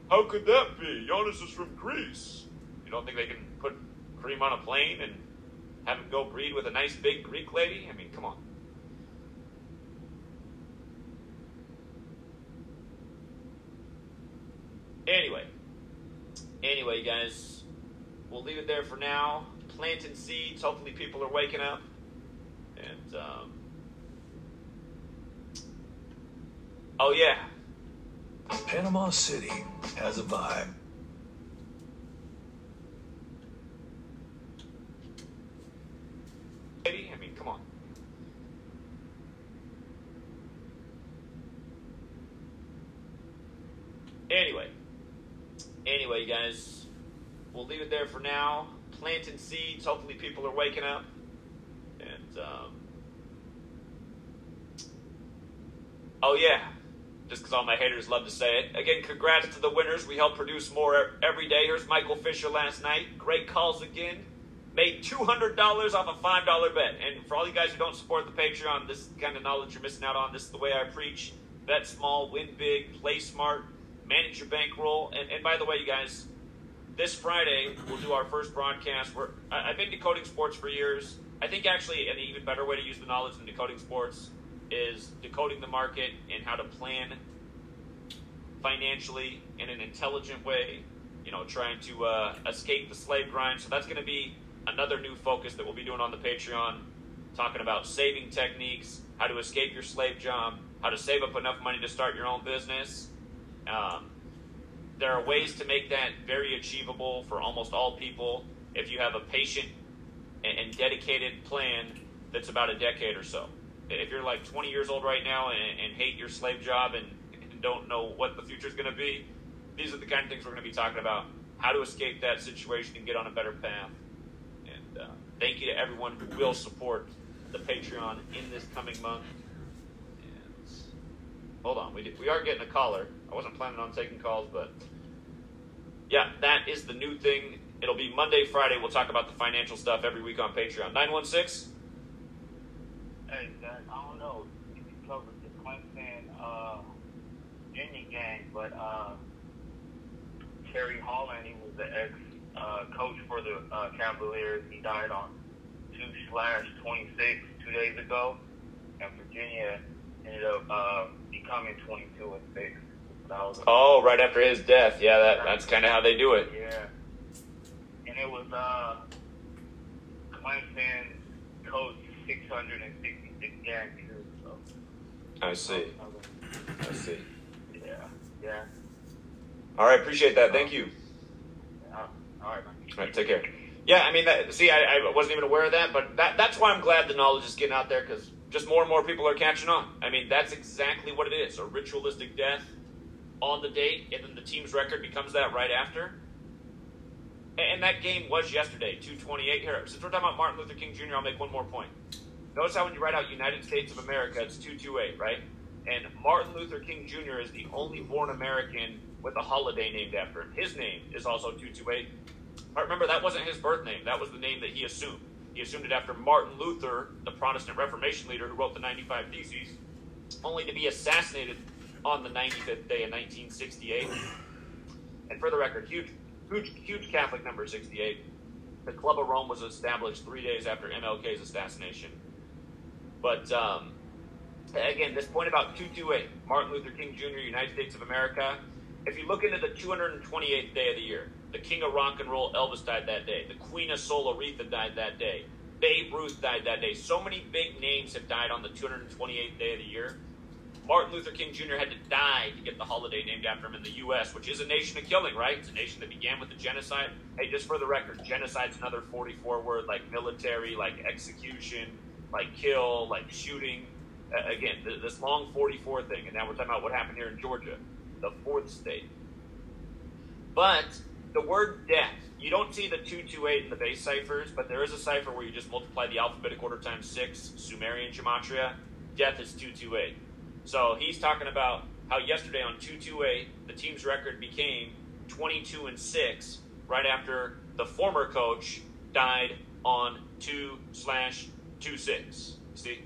How could that be? Giannis is from Greece. You don't think they can put Kareem on a plane and have him go breed with a nice big Greek lady? I mean, come on. Anyway. Anyway, guys, we'll leave it there for now. Planting seeds. Hopefully people are waking up. And, um... oh, yeah. Panama City has a vibe. I mean, come on. Anyway. Anyway, guys, we'll leave it there for now. Planting seeds. Hopefully people are waking up. And, um... oh, yeah. Just because all my haters love to say it. Again, congrats to the winners. We help produce more every day. Here's Michael Fisher last night. Great calls again. Made two hundred dollars off a five dollar bet. And for all you guys who don't support the Patreon, this is the kind of knowledge you're missing out on. This is the way I preach. Bet small, win big, play smart, manage your bankroll. And, and by the way, you guys, this Friday we'll do our first broadcast. We're, I, I've been decoding sports for years. I think actually an even better way to use the knowledge than decoding sports is decoding the market and how to plan financially in an intelligent way, you know, trying to uh, escape the slave grind. So that's going to be another new focus that we'll be doing on the Patreon, talking about saving techniques, how to escape your slave job, how to save up enough money to start your own business. Um, there are ways to make that very achievable for almost all people if you have a patient and dedicated plan that's about a decade or so. If you're like twenty years old right now and, and hate your slave job and, and don't know what the future is going to be, these are the kind of things we're going to be talking about. How to escape that situation and get on a better path. And uh, thank you to everyone who will support the Patreon in this coming month. And, hold on, we did, we are getting a caller. I wasn't planning on taking calls, but yeah, that is the new thing. It'll be Monday, Friday. We'll talk about the financial stuff every week on Patreon. nine one six. Hey, guys, I don't know if you covered the Clemson uh, Virginia game, but uh, Terry Holland, he was the ex-coach uh, for the uh, Cavaliers. He died on two slash twenty-six two days ago, and Virginia ended up uh, becoming twenty-two and six. Oh, right after his death. Yeah, that, that's kind of how they do it. Yeah. And it was uh, Clemson coach six hundred sixty-six games too, so. I see. I see. Yeah. Yeah. All right. Appreciate that. Thank you. Yeah. All right, man. All right. Take care. Yeah. I mean, that, see, I, I wasn't even aware of that, but that, that's why I'm glad the knowledge is getting out there, because just more and more people are catching on. I mean, that's exactly what it is. A ritualistic death on the date, and then the team's record becomes that right after. And that game was yesterday, two twenty-eight here. Since we're talking about Martin Luther King Junior, I'll make one more point. Notice how when you write out United States of America, it's two twenty-eight, right? And Martin Luther King Junior is the only born American with a holiday named after him. His name is also two twenty-eight. But remember, that wasn't his birth name. That was the name that he assumed. He assumed it after Martin Luther, the Protestant Reformation leader who wrote the ninety-five Theses, only to be assassinated on the ninety-fifth day in nineteen sixty-eight. And for the record, huge... Huge, huge Catholic number sixty-eight. The Club of Rome was established three days after M L K's assassination. But, um, again, this point about two twenty-eight, Martin Luther King Junior, United States of America, if you look into the two hundred twenty-eighth day of the year, the king of rock and roll, Elvis, died that day. The queen of soul, Aretha, died that day. Babe Ruth died that day. So many big names have died on the two hundred twenty-eighth day of the year. Martin Luther King Junior had to die to get the holiday named after him in the U S, which is a nation of killing, right? It's a nation that began with the genocide. Hey, just for the record, genocide's another forty-four word, like military, like execution, like kill, like shooting. Uh, again, th- this long forty-four thing, and now we're talking about what happened here in Georgia, the fourth state. But the word death, you don't see the two twenty-eight in the base ciphers, but there is a cipher where you just multiply the alphabetic order times six, Sumerian Gematria. Death is two twenty-eight. So he's talking about how yesterday on two twenty-eight, the team's record became twenty-two and six, right after the former coach died on two slash twenty-six. See?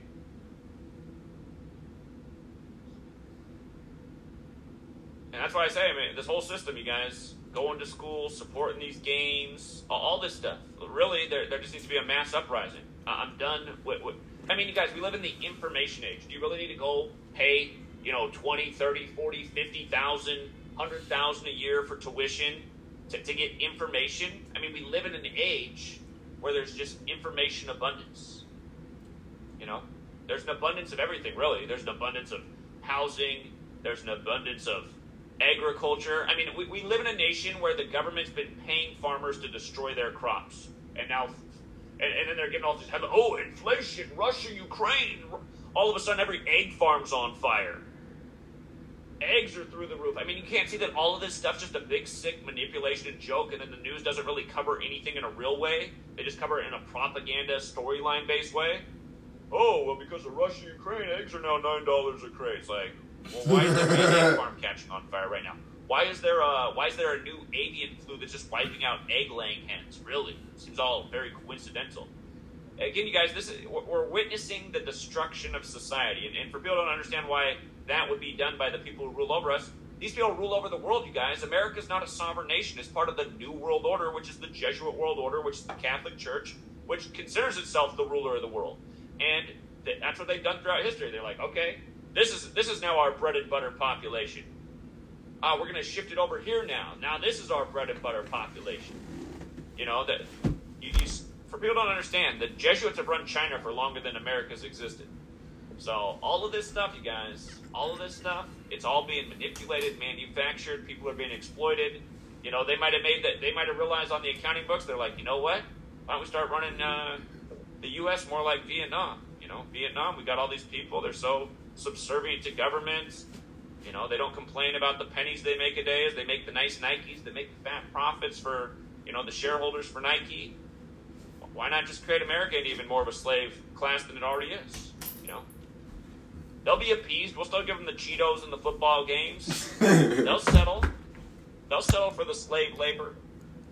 And that's why I say, I mean, this whole system, you guys, going to school, supporting these games, all this stuff. Really, there, there just needs to be a mass uprising. I'm done with, with I mean, you guys, we live in the information age. Do you really need to go pay, you know, twenty, thirty, forty, fifty thousand one hundred thousand dollars a year for tuition to, to get information. I mean, we live in an age where there's just information abundance. You know, there's an abundance of everything, really. There's an abundance of housing. There's an abundance of agriculture. I mean, we, we live in a nation where the government's been paying farmers to destroy their crops. And now, and, and then they're getting all this, oh, inflation, Russia, Ukraine. All of a sudden, every egg farm's on fire. Eggs are through the roof. I mean, you can't see that all of this stuff's just a big, sick manipulation and joke, and then the news doesn't really cover anything in a real way. They just cover it in a propaganda, storyline-based way. Oh, well, because of Russia, Ukraine, eggs are now nine dollars a crate. It's like, well, why is there an egg farm catching on fire right now? Why is there a, why is there a new avian flu that's just wiping out egg-laying hens? Really? It seems all very coincidental. Again, you guys, this is, we're witnessing the destruction of society. And, and for people who don't understand why that would be done by the people who rule over us, these people rule over the world, you guys. America's not a sovereign nation. It's part of the New World Order, which is the Jesuit World Order, which is the Catholic Church, which considers itself the ruler of the world. And that's what they've done throughout history. They're like, okay, this is, this is now our bread and butter population. Uh, we're going to shift it over here now. Now this is our bread and butter population. You know, that you, you for people who don't understand, the Jesuits have run China for longer than America's existed. So all of this stuff, you guys, all of this stuff, it's all being manipulated, manufactured. People are being exploited. You know, they might have made that. They might have realized on the accounting books, they're like, you know what? Why don't we start running uh, the U S more like Vietnam? You know, Vietnam, we got all these people. They're so subservient to governments. You know, they don't complain about the pennies they make a day as they make the nice Nikes. They make the fat profits for, you know, the shareholders for Nike. Why not just create America into even more of a slave class than it already is? You know, they'll be appeased. We'll still give them the Cheetos in the football games. They'll settle. They'll settle for the slave labor.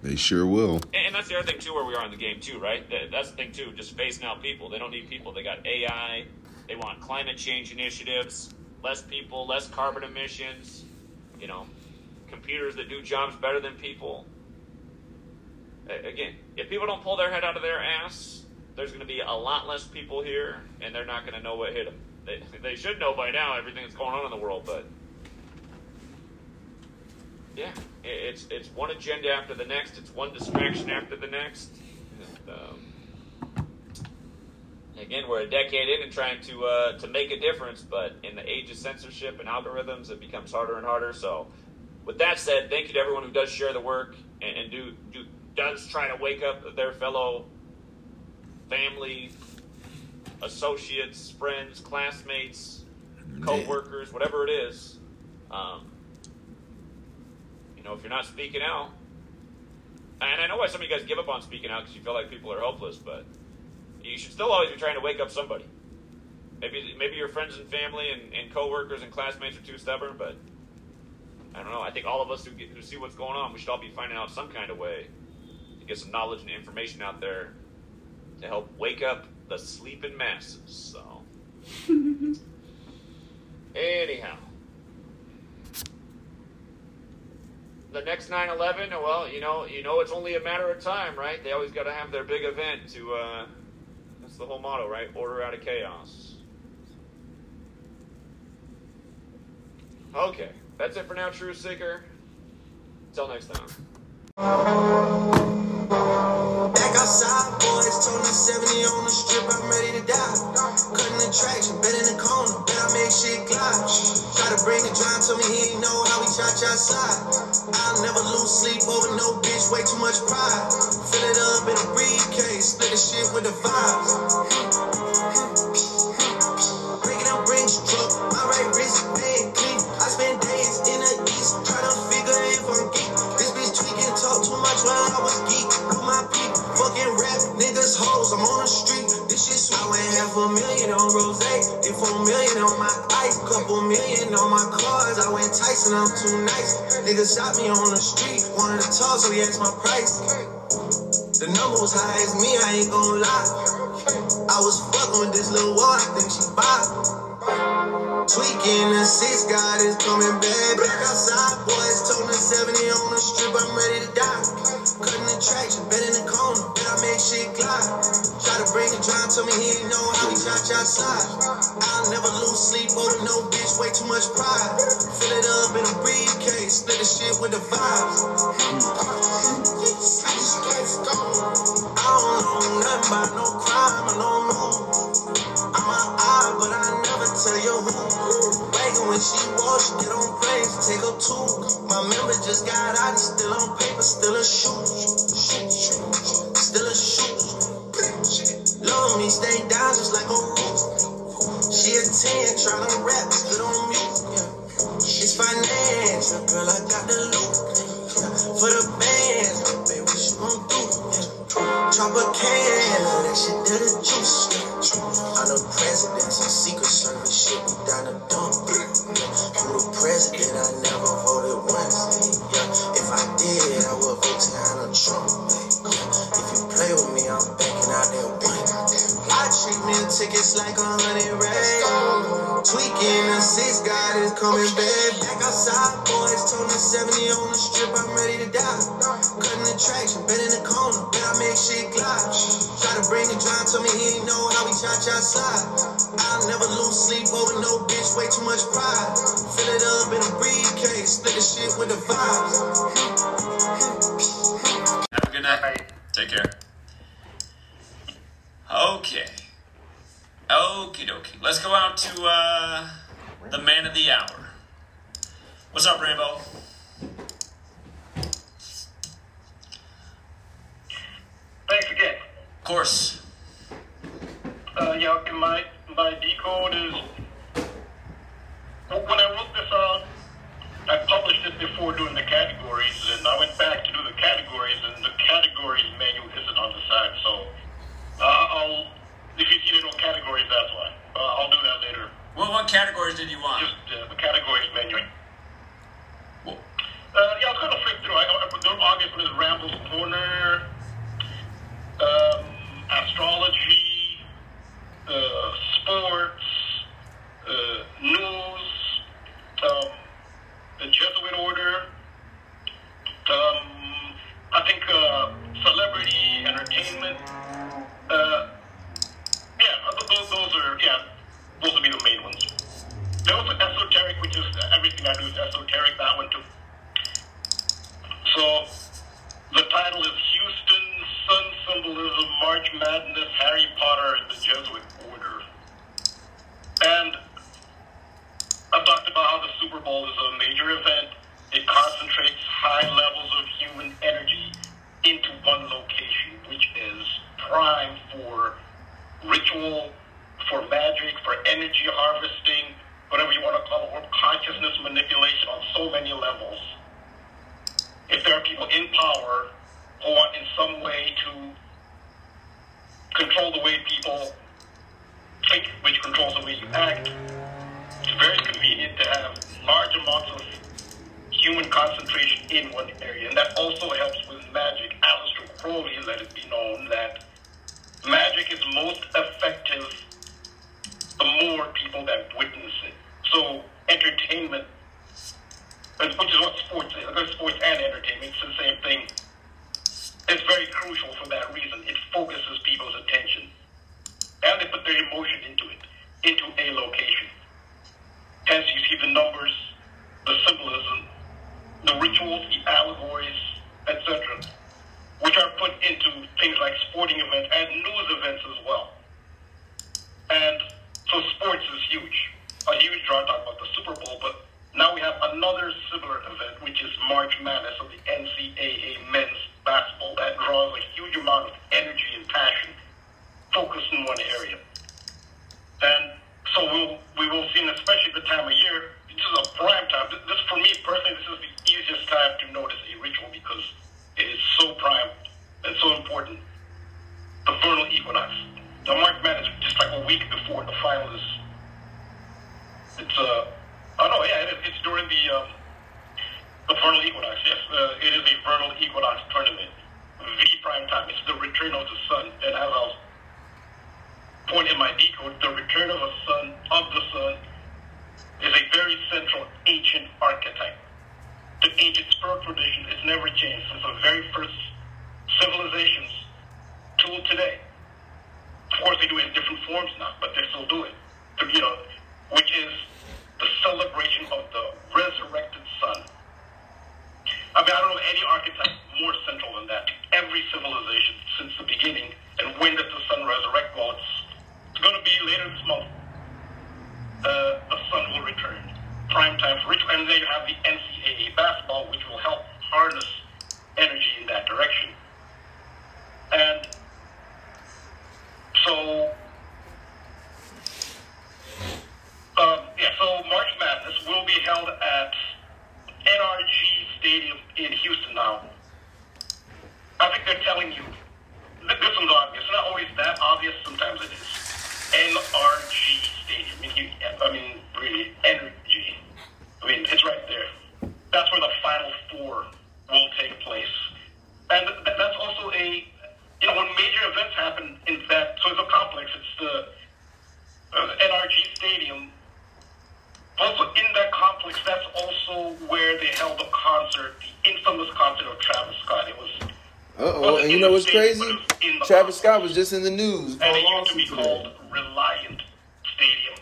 They sure will. And, and that's the other thing too, where we are in the game too, right? That, that's the thing too. Just phasing out people. They don't need people. They got A I. They want climate change initiatives. Less people, less carbon emissions. You know, computers that do jobs better than people. Again, if people don't pull their head out of their ass, there's going to be a lot less people here, and they're not going to know what hit them. They, they should know by now everything that's going on in the world, but yeah, it's it's one agenda after the next. It's one distraction after the next. And, um, again, we're a decade in and trying to uh, to make a difference, but in the age of censorship and algorithms, it becomes harder and harder. So, with that said, thank you to everyone who does share the work and, and do do. does try to wake up their fellow family, associates, friends, classmates, co-workers, whatever it is. Um, you know, if you're not speaking out, and I know why some of you guys give up on speaking out because you feel like people are hopeless, but you should still always be trying to wake up somebody. Maybe maybe your friends and family and, and co-workers and classmates are too stubborn, but I don't know. I think all of us who, get, who see what's going on, we should all be finding out some kind of way to get some knowledge and information out there to help wake up the sleeping masses. So, anyhow, the next nine eleven. Well, you know, you know, it's only a matter of time, right? They always got to have their big event to. Uh, that's the whole motto, right? Order out of chaos. Okay. That's it for now, True Seeker. Till next time. Back outside, boys, tune up seventy on the strip, I'm ready to die. Cutting the traction, bed in the corner, bet I make shit glide. Try to bring the John, tell me he ain't know how we cha-cha slide. I'll never lose sleep over no bitch, way too much pride. Fill it up in a briefcase, split the shit with the vibes. Break it up, bring stroke, my right wrist pain clean. I spend days in the east, try to figure if I'm geek. This bitch tweaking, talk too much while I was geek. On my peak, fucking rap, niggas hoes, I'm on the street. This shit sweet. I went half a million on Rosé, did four million on my ice, couple million on my cars. I went Tyson, I'm too nice. Niggas shot me on the street, wanted to talk, so he asked my price. The number was high as me, I ain't gon' lie. I was fucking with this little wall, I think she bop. Tweaking the six, God is coming back. Back outside, boys, toting seventy on the strip, I'm ready to die. Cutting the traction, bet in the corner, bet I make shit glide. Try to bring the drive to me, he ain't know how we shot outside. I'll never lose sleep over no bitch, way too much pride. Fill it up in a briefcase, split the shit with the vibes. I don't know nothing about no crime, I don't know. I'm an eye, but I never tell you who. Reagan, when she walks, she get on planes, take her two. My member just got out, he's still on paper, still a shoot. Still a shoot. Love me, stay down just like a roof. She a ten, tryna rap, good on mute. It's financial, girl, I got the loot. For the bands, baby, what you gon' do? Chop a can, that shit did the juice. I'm the president, some secret service shit, we down the dump. You the president, I never voted once. Yeah, if I did, I would vote to Donald Trump. With me, I'm backing out that one. I treat meal tickets like a hundred racks. Tweaking the six, God is coming back. Back outside, boys, told me seventy on the strip, I'm ready to die. Cutting the traction, bet in the corner, bet I make shit glide. Try to bring the drive to me, he ain't know how we shot outside. I'll never lose sleep over no bitch, way too much pride. Fill it up in a briefcase, split the shit with the vibes. Have a good night. Take care. Okay. Okie dokie. Let's go out to uh, the man of the hour. What's up, Rambo? Thanks again. Of course. Uh, yeah, my, my decode is... When I wrote this out, I published it before doing the categories, and I went back to do the categories, and the categories menu isn't on the side, so... Uh, I'll, if you see no categories, that's why. Uh, I'll do that later. Well, what categories did you want? Just uh, the categories menu. Cool. Uh, yeah, I was going to flip through. I, I, obviously, the Rambles Corner, um, astrology, uh, sports, uh, news, um, the Jesuit order. Um, I think uh, celebrity, entertainment. Uh, yeah, those, those are, yeah, those would be the main ones. There was an esoteric, which is everything I do is esoteric, that one too. So, the title is Houston, Sun Symbolism, March Madness, Harry Potter, and the Jesuit Order. And I've talked about how the Super Bowl is a major event. It concentrates high levels of human energy into one location, which is prime for ritual, for magic, for energy harvesting, whatever you want to call it, or consciousness manipulation on so many levels. If there are people in power who want in some way to control the way people think, which controls the way you act, it's very convenient to have large amounts of human concentration in one area, and that also helps with magic. Aleister Crowley let it be known that magic is most effective the more people that witness it. So entertainment, which is what sports is, sports and entertainment, it's the same thing. It's very crucial for that reason. It focuses people's attention, and they put their emotion into it, into a location. Hence, you see the numbers, the symbolism, the rituals, the allegories, et cetera, which are put into things like sporting events and news events as well. And so sports is huge. A huge draw, talking about the Super Bowl, but now we have another similar event, which is March Madness of the N C A A men's basketball. That draws a huge amount of energy and passion focused in one area. And so we'll, we will see, and especially the time of year, this is a prime time. This, for me personally, this is the easiest time to notice a ritual because it is so prime and so important. The vernal equinox. The March Madness is just like a week before the finals. It's uh, oh no, yeah, it, it's during the um, the vernal equinox. Yes, uh, it is a vernal equinox tournament. The prime time. It's the return of the sun, and as I'll point in my decode, the return of the sun of the sun. is a very central ancient archetype. The ancient spiritual tradition has never changed since the very first civilizations reforms now, but they still do it. You know, which is the celebration of the resurrected sun. I mean, I don't know any archetype more central than that. Every civilization since the beginning, and when does the sun resurrect? Well, it's, it's going to be later this month. Uh, the sun will return. Prime time for ritual. And then you have the N C A A basketball, which will help harness energy in that direction. And so... Um, yeah, so March Madness will be held at N R G Stadium in Houston now. I think they're telling you, this one's obvious. It's not always that obvious, sometimes it is. N R G Stadium. I mean, you, I mean really, energy. I mean, it's right there. That's where the Final Four will take place. And that's also a, you know, when major events happen in that, so it's a complex, it's the uh, N R G Stadium. Also, in that complex, that's also where they held a concert, the infamous concert of Travis Scott. It was... Uh-oh, and you know what's crazy? Travis Scott was just in the news. And it used to be called Reliant Stadium.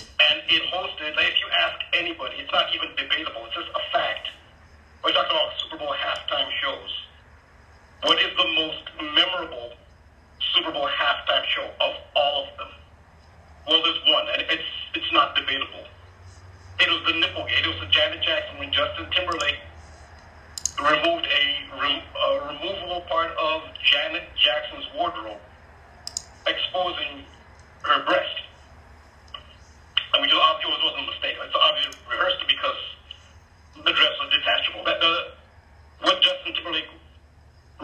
And it hosted, like, if you ask anybody, it's not even debatable, it's just a fact. We're talking about Super Bowl halftime shows. What is the most memorable Super Bowl halftime show of all of them? Well, there's one, and it's it's not debatable. It was the Nipplegate. It was the Janet Jackson when Justin Timberlake removed a, re, a removable part of Janet Jackson's wardrobe, exposing her breast. I mean, it was wasn't a mistake. It's obviously rehearsed because the dress was detachable. That uh, what Justin Timberlake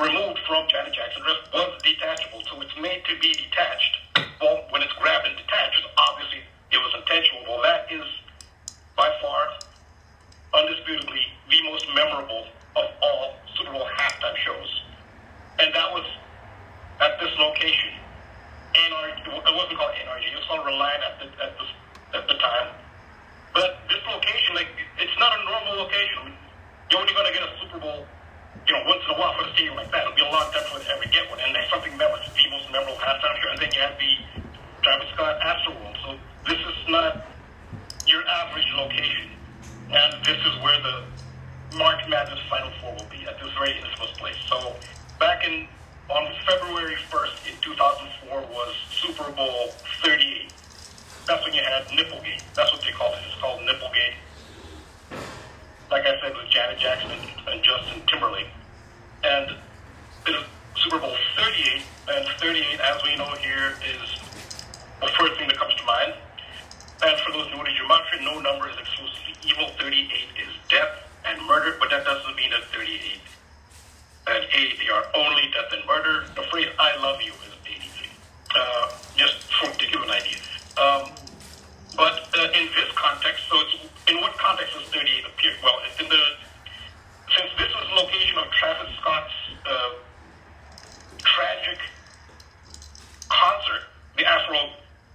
removed from Janet Jackson's dress was detachable, so it's made to be detached. Well, when it's grabbed and detached, obviously it was intentional. Well, that is, by far, undisputably, the most memorable of all Super Bowl halftime shows. And that was at this location. N R G, it wasn't called N R G, it was called Reliant at the, at the, at the time. But this location, like, it's not a normal location. I mean, you're only going to get a Super Bowl, you know, once in a while for a stadium like that. It'll be a long time for them to get one. And there's something memorable, the most memorable halftime show. And then you have the Travis Scott afterworld. So this is not your average location, and this is where the March Madness Final Four will be, at this very infamous place. So back in on February first in two thousand four was Super Bowl thirty-eight. That's when you had Nipplegate. That's what they called it. It's called Nipplegate. Like I said, with Janet Jackson and, and Justin Timberlake. And it was Super Bowl thirty-eight, and thirty-eight, as we know here, is the first thing that comes to mind. And for those new to Gematria, no number is exclusively evil. thirty-eight is death and murder, but that doesn't mean that thirty-eight and eighty are only death and murder. The phrase I love you is eighty-three, uh, just for, to give an idea. Um, but uh, in this context, so it's, in what context does thirty-eight appear? Well, in the, since this was the location of Travis Scott's uh, tragic concert, the Afro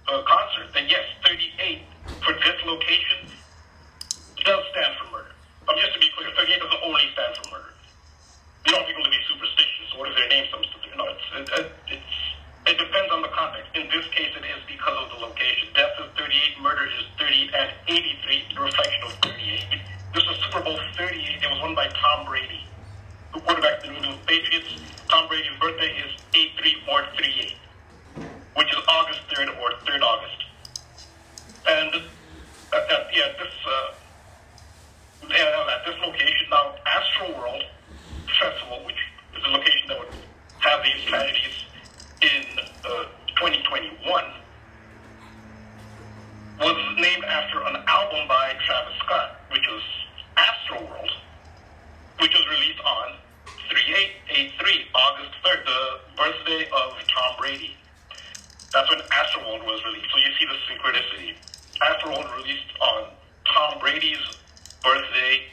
Uh, concert, then yes, thirty-eight for this location does stand for murder. Um, just to be clear, thirty-eight doesn't only stand for murder. You don't want people to be superstitious. What if their name comes to them? No, it's, it, it's, it depends on the context. In this case, it is because of the location. Death is thirty-eight, murder is thirty, and eighty-three, the reflection of thirty-eight. This was Super Bowl thirty-eight. It was won by Tom Brady, the quarterback of the New England Patriots. Tom Brady's birthday is eight three or thirty-eight. Which is August third or third August. And uh, uh, yeah, this uh, yeah, at this location now, Astroworld Festival, which is a location that would have these tragedies in uh, twenty twenty-one, was named after an album by Travis Scott, which was Astroworld, which was released on three eight eighty-three, August third, the birthday of Tom Brady. That's when Astroworld was released. So you see the synchronicity. Astroworld released on Tom Brady's birthday,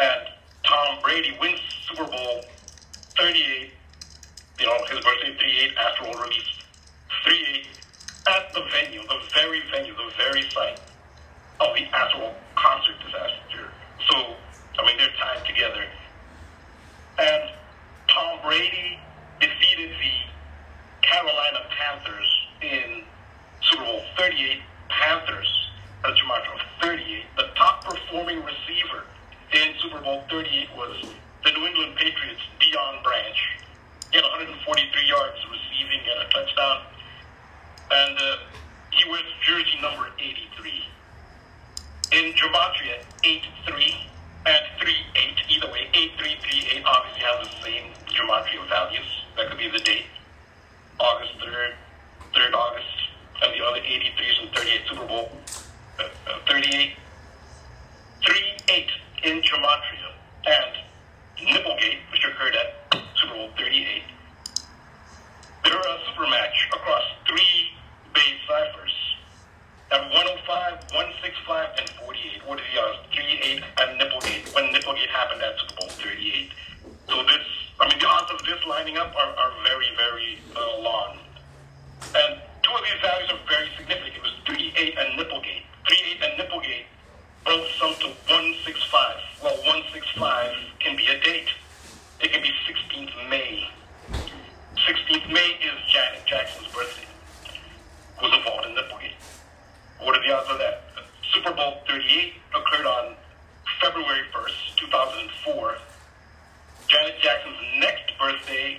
and Tom Brady wins Super Bowl thirty-eight. You know, his birthday thirty-eight. Astroworld released thirty-eight at the venue, the very venue, the very site of the Astroworld concert disaster. So, I mean, they're tied together. And Tom Brady defeated the Carolina Panthers in Panthers, as Jamal Charles, thirty-eight. The top-performing receiver in Super Bowl thirty-eight was the New England Patriots, Deion Branch. He had one hundred forty-three yards receiving and a touchdown. And uh, he wears jersey number eighty-three. In Gematria, eight three and three eight. Either way, eight three three eight obviously has the same Gematria values. That could be the date. August third, third August, and the other eighty-threes and thirty-eight Super Bowl. Uh, uh, thirty-eight. three eight in Gematria. And Nipplegate, which occurred at Super Bowl thirty-eight. There are a super match across three base ciphers at one oh five, one sixty-five, and forty-eight. What are the odds? three eight and Nipplegate, when Nipplegate happened at Super Bowl thirty-eight. So this, I mean, the odds of this lining up are, are very, very uh, long. And two of these values are very significant. It was three eight and Nipplegate. three eight and Nipplegate both sum to one sixty-five. Well, one sixty-five can be a date. It can be sixteenth of May. sixteenth of May is Janet Jackson's birthday. Was involved in Nipplegate. What are the odds of that? Super Bowl thirty-eight occurred on February first, two thousand four. Janet Jackson's next birthday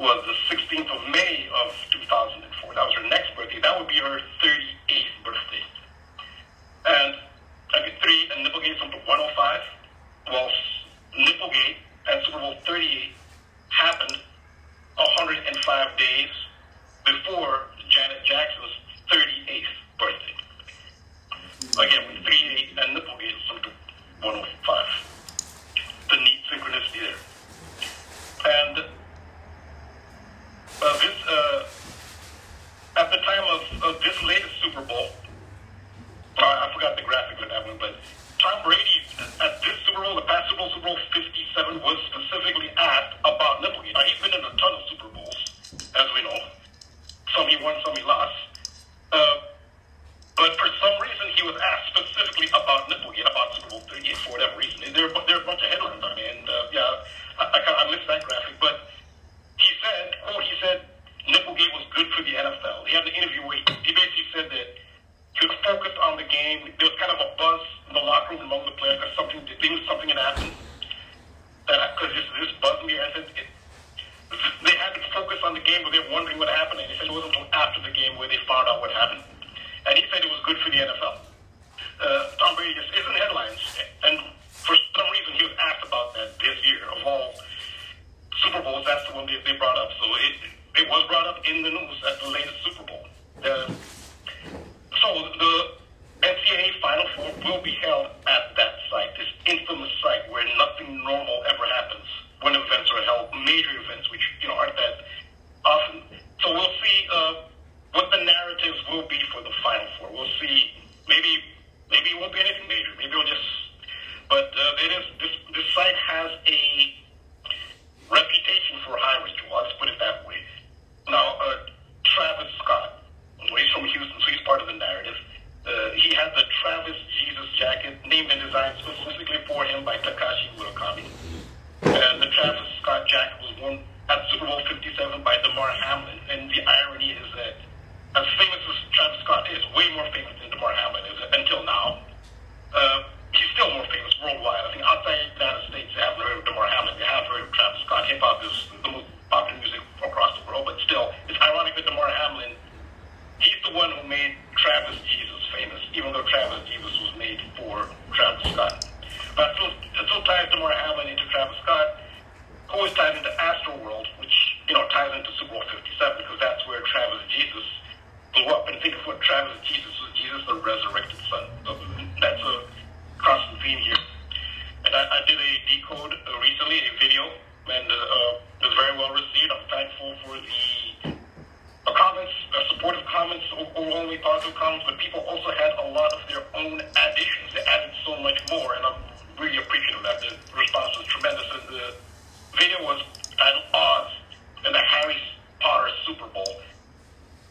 was the sixteenth of May of two thousand four. That was her next birthday. That would be her thirty-eighth birthday. And I mean, three and Nipplegate from one oh five. Well, Nipplegate and Super Bowl thirty-eight happened one hundred five days before Janet Jackson's thirty-eighth birthday. Again, with three eight and Nipplegate from one oh five. The neat synchronicity there. And uh, this, uh, at the time of, of this latest Super Bowl, uh, I forgot the graphic for that one, but Tom Brady, at this Super Bowl, the past Super Bowl, Super Bowl fifty-seven, was specifically asked about Nipplegate. Now, he's been in a ton of Super Bowls, as we know. Some he won, some he lost. Uh, but for some reason, he was asked specifically about Nipplegate, about Super Bowl thirty-eight, for whatever reason. And there, there are a bunch of headlines on it, and uh, yeah, I, I, I missed that graphic. But he said, quote, he said, Nipplegate was good for the N F L. He had an interview where he, he basically said that he was focused on the game. There was kind of a buzz in the locker room among the players because something, something had happened. Because this, this buzzed me. I said, it, they had to focus on the game, but they were wondering what happened. And he said it wasn't until after the game where they found out what happened. And he said it was good for the N F L. Uh, Tom Brady just isn't headlines. And for some reason, he was asked about that this year. Of all Super Bowls, that's the one they, they brought up. So it, it was brought up in the news at the latest Super Bowl. Uh, So the N C A A Final Four will be held at that site, this infamous site where nothing normal ever happens when events are held, major events, which, you know, aren't that often. So we'll see uh, what the narratives will be for the Final Four. We'll see. Maybe maybe it won't be anything major. Maybe it'll just. But uh, it is this this site has a reputation for high ritual. Let's put it that way. Now, uh, Travis Scott. He's from Houston, so he's part of the narrative. Uh, he has the Travis Jesus jacket, named and designed specifically for him by Takashi Murakami. And the Travis Scott jacket was won at Super Bowl fifty-seven by Damar Hamlin. And the irony is that, as famous as Travis Scott is, way more famous than Damar Hamlin is until now. Uh, he's still more famous worldwide. I think outside the United States, they haven't heard of Damar Hamlin. They have heard of Travis Scott. Hip hop is the most popular music across the world, but still, it's ironic that Damar Hamlin. He's the one who made Travis Jesus famous, even though Travis Jesus was made for Travis Scott. But still, it still ties Damar Hamlin into Travis Scott, who is tied into Astroworld, which, you know, ties into Super Bowl fifty-seven, because that's where Travis Jesus blew up. And think of what Travis Jesus was, Jesus the resurrected son. So that's a constant theme here. And I, I did a decode recently, a video, and uh, it was very well received. I'm thankful for the comments, supportive comments, overwhelmingly positive comments, but people also had a lot of their own additions. They added so much more, and I'm really appreciative of that. The response was tremendous, and the video was titled Oz and the Harry Potter Super Bowl.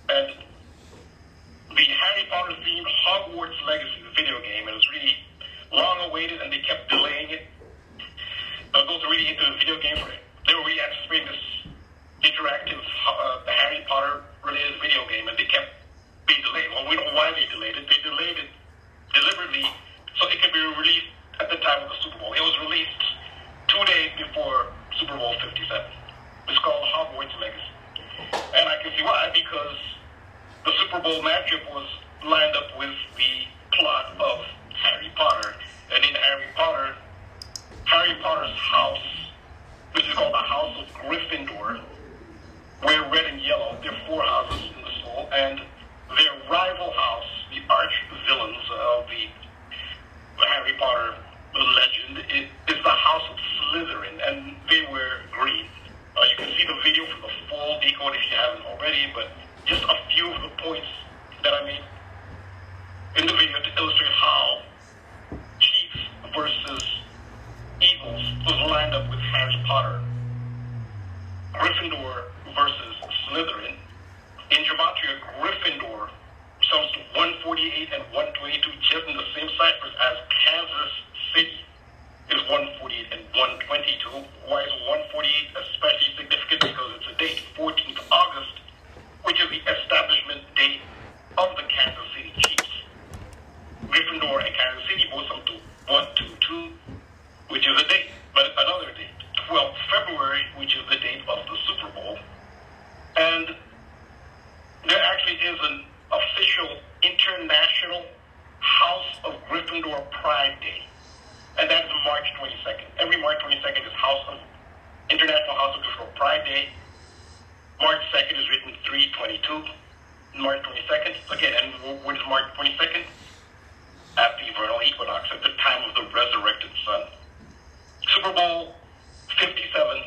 And the Harry Potter themed Hogwarts Legacy, the video game, it was really long awaited, and they kept delaying it. Uh, those are really into the video game for it. They were really anticipating this interactive uh, Harry Potter related video game, and they kept being delayed. Well, we don't know why they delayed it. They delayed delayed it deliberately so it could be released at the time of the Super Bowl. It was released two days before Super Bowl fifty-seven. It's called Hogwarts Legacy. And I can see why, because the Super Bowl matchup was lined up with the plot of Harry Potter. And in Harry Potter, Harry Potter's house, which is called the House of Gryffindor, where red and yellow, there are four houses in the school, and their rival house, the arch-villains of the Harry Potter legend, is the House of Slytherin, and they were green. Uh, you can see the video for the full decode if you haven't already, but just a few of the points that I made in the video to illustrate how Chiefs versus Eagles was lined up with Harry Potter, Gryffindor versus Slytherin. In Gematria, Gryffindor sums to one forty-eight and one twenty-two, just in the same ciphers as Kansas City is one forty-eight and one twenty-two. Why is one forty-eight especially significant? Because it's a date, fourteenth of August, which is the establishment date of the Kansas City Chiefs. Gryffindor and Kansas City both sum to one twenty-two, which is a date, but another date, twelfth of February, which is the date of the Super Bowl. And there actually is an official International House of Gryffindor Pride Day, and that's March twenty-second. Every March twenty-second is House of International House of Gryffindor Pride Day. March second is written three twenty-two. March twenty-second, again, and what is March twenty-second? At the vernal equinox, at the time of the resurrected sun. Super Bowl fifty-seven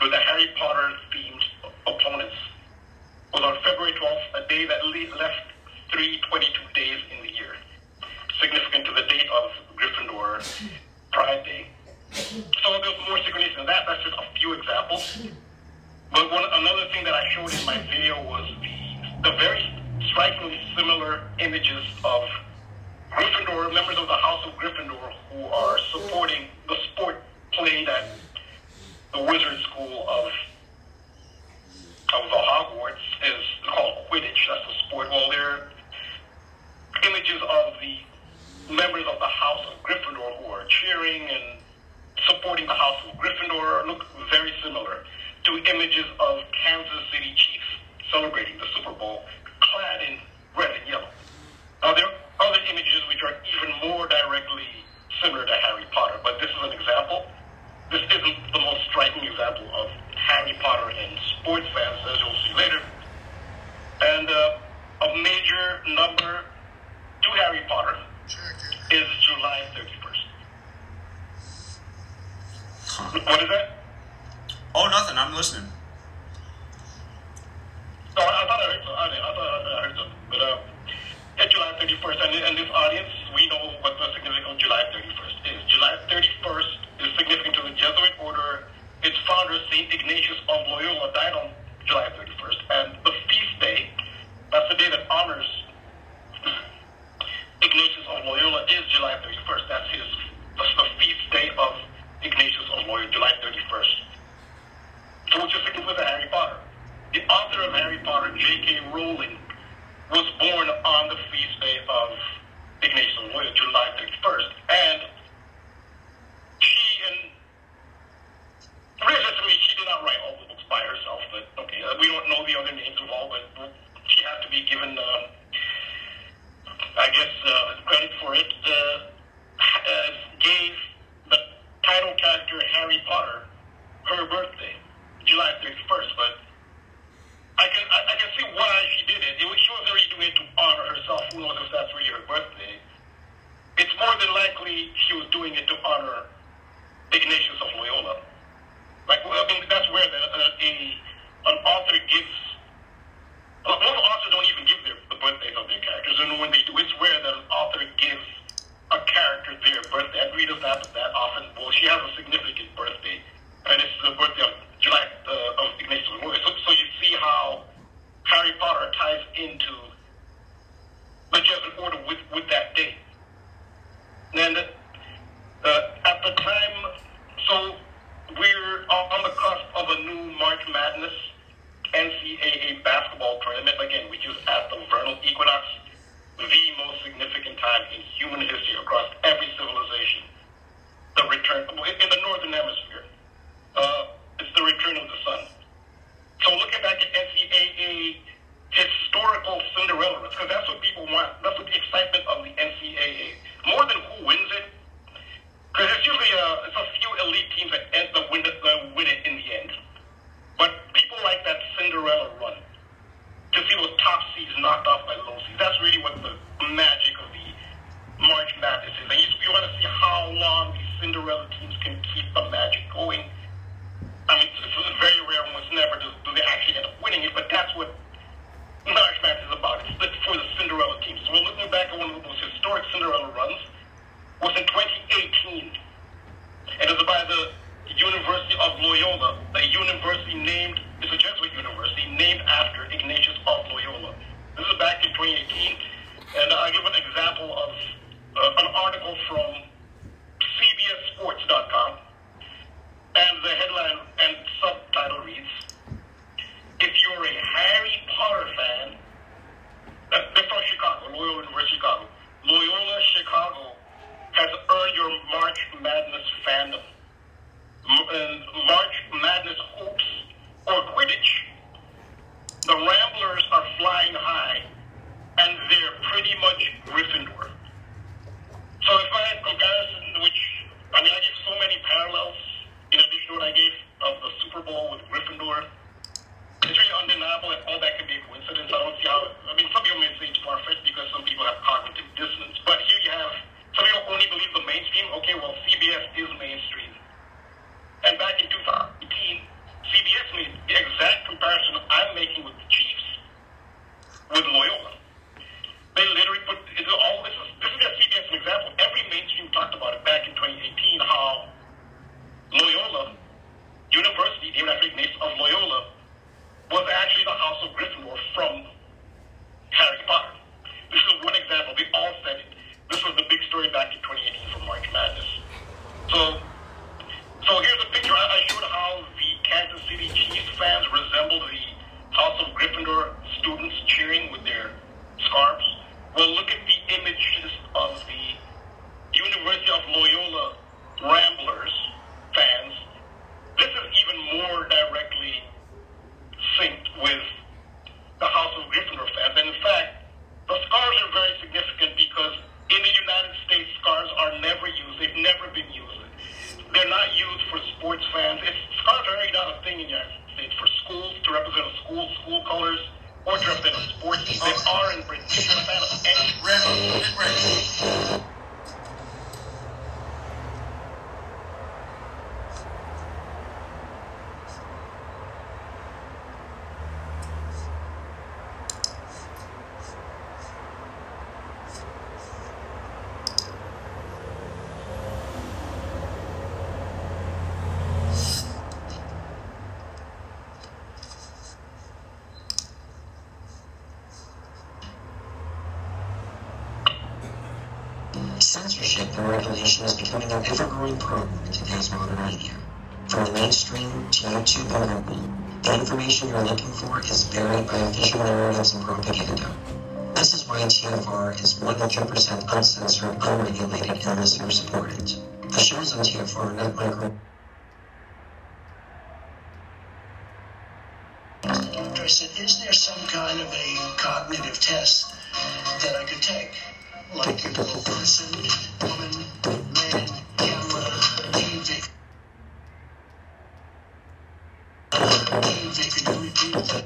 with the Harry Potter themed opponents was on February twelfth, a day that left three hundred twenty-two days in the year, significant to the date of Gryffindor Pride Day. So there's more synchronicity than that. That's just a few examples. But one, another thing that I showed in my video was the, the very strikingly similar images of Gryffindor, members of the House of Gryffindor, who are supporting the sport played at the Wizard School of of the Hogwarts is called Quidditch. That's the sport. Well, there are images of the members of the House of Gryffindor who are cheering and supporting the House of Gryffindor look very similar to images of Kansas City Chiefs celebrating the Super Bowl clad in red and yellow. Now, there are other images which are even more directly similar to Harry Potter, but this is an example. This isn't the most striking example of Harry Potter and sports fans, as you'll see later. And uh, a major number to Harry Potter is July thirty-first. Huh. What is that? Oh, nothing. I'm listening. Oh, I thought I heard something. I, I thought I heard something. But uh, at July thirty-first, and, and this audience, we know what the significance of July thirty-first is. July thirty-first is significant to the Jesuit order. Its founder, Saint Ignatius of Loyola, died on July thirty-first, and the feast day, that's the day that honors Ignatius of Loyola, is July thirty-first. That's his, that's the feast day of Ignatius of Loyola, July thirty-first. So we'll just stick with Harry Potter. The author of Harry Potter, J K Rowling, was born on the feast day of Ignatius of Loyola, July thirty-first, and she and Realistically, she did not write all the books by herself, but okay, we don't know the other names of all, but she had to be given, uh, I guess, uh, credit for it. Uh, uh, gave the title character Harry Potter her birthday, July thirty-first, but I can I, I can see why she did it. It was, she was already doing it to honor herself. Who knows if that's really her birthday? It's more than likely she was doing it to honor Ignatius of Loyola. Like, I mean, that's where the, uh, a, an author gives, well, most authors don't even give their, the birthdays of their characters, and when they do, it's rare that an author gives a character their birthday. I agree with that, but that often, well, she has a significant birthday, and it's the birthday of July, uh, of Ignatius of Loyola. So, so you see how Harry Potter ties into the Jesuit order with, with that date. And uh, at the time, so we're on the cusp of a new March Madness N C A A time in human history across every civilization. The return, in the northern hemisphere, uh, it's the return of the sun. So looking back at N C double A historical Cinderella race, because that's what people want. That's what the excitement of the N C double A, more than who wins it, because it's usually a, it's a few elite teams that end the win, uh, win it in the end. But people like that Cinderella run to see those top seeds knocked off by low seeds. That's really what the magic of the March Madness is. And you, you want to see how long these Cinderella teams can keep the magic going. I mean, it's, it's very rare, almost never do, do they actually end up winning it, but that's what March Madness is about. It's for the Cinderella teams. So we're looking back at one of the most historic Cinderella runs. It was in twenty eighteen. And it was by the University of Loyola, a university named, it's a Jesuit university, named after Ignatius of Loyola. This is back in twenty eighteen. And I give an example of uh, an article from C B S sports dot com. And the headline and subtitle reads, "If you're a Harry Potter fan," uh, they're from Chicago, Loyola University of Chicago. Loyola, Chicago has earned your March Madness fandom. M- March Madness hoops or Quidditch. The Ramblers are flying high, and they're pretty much Gryffindor. So if I had comparison, which, I mean, I gave so many parallels, in addition to what I gave of the Super Bowl with Gryffindor. It's really undeniable that all that could be a coincidence. I don't see how, I mean, some people may say it's far-fetched because some people have cognitive dissonance. But here you have, some people only believe the mainstream. Okay, well, C B S is mainstream. And back in twenty eighteen, C B S made the exact comparison I'm making with the Chiefs, with Loyola. They literally put, all this is, this is a C B S example. Every mainstream talked about it back in twenty eighteen, how Loyola, University, named after Ignatius of Loyola, was actually the House of Gryffindor from Harry Potter. This is one example. They all said it. This was the big story back in twenty eighteen for March Madness. So, so here's a picture. I showed how the Kansas City Chiefs fans resemble the House of Gryffindor students cheering with their scarves. Well, look at the images of the University of Loyola Ramblers fans. This is even more directly synced with the House of Gryffindor fans. And in fact, the scarves are very significant because in the United States, scarves are never used. They've never been used. They're not used for sports fans. It's, scarves are really not a thing in the United States for schools, to represent a school, school colors, or to represent a sports team. They are in Britain. If you're a fan of any Britain. Censorship and regulation is becoming an ever-growing problem in today's modern media. From mainstream to YouTube and Google, the information you're looking for is buried by official narratives and propaganda. This is why T F R is one hundred percent uncensored, unregulated, and listener-supported. The shows on T F R are not micro... Interested, is there some kind of a cognitive test that I could take? Like a person, woman, man, camera, T V. T V, could you repeat that?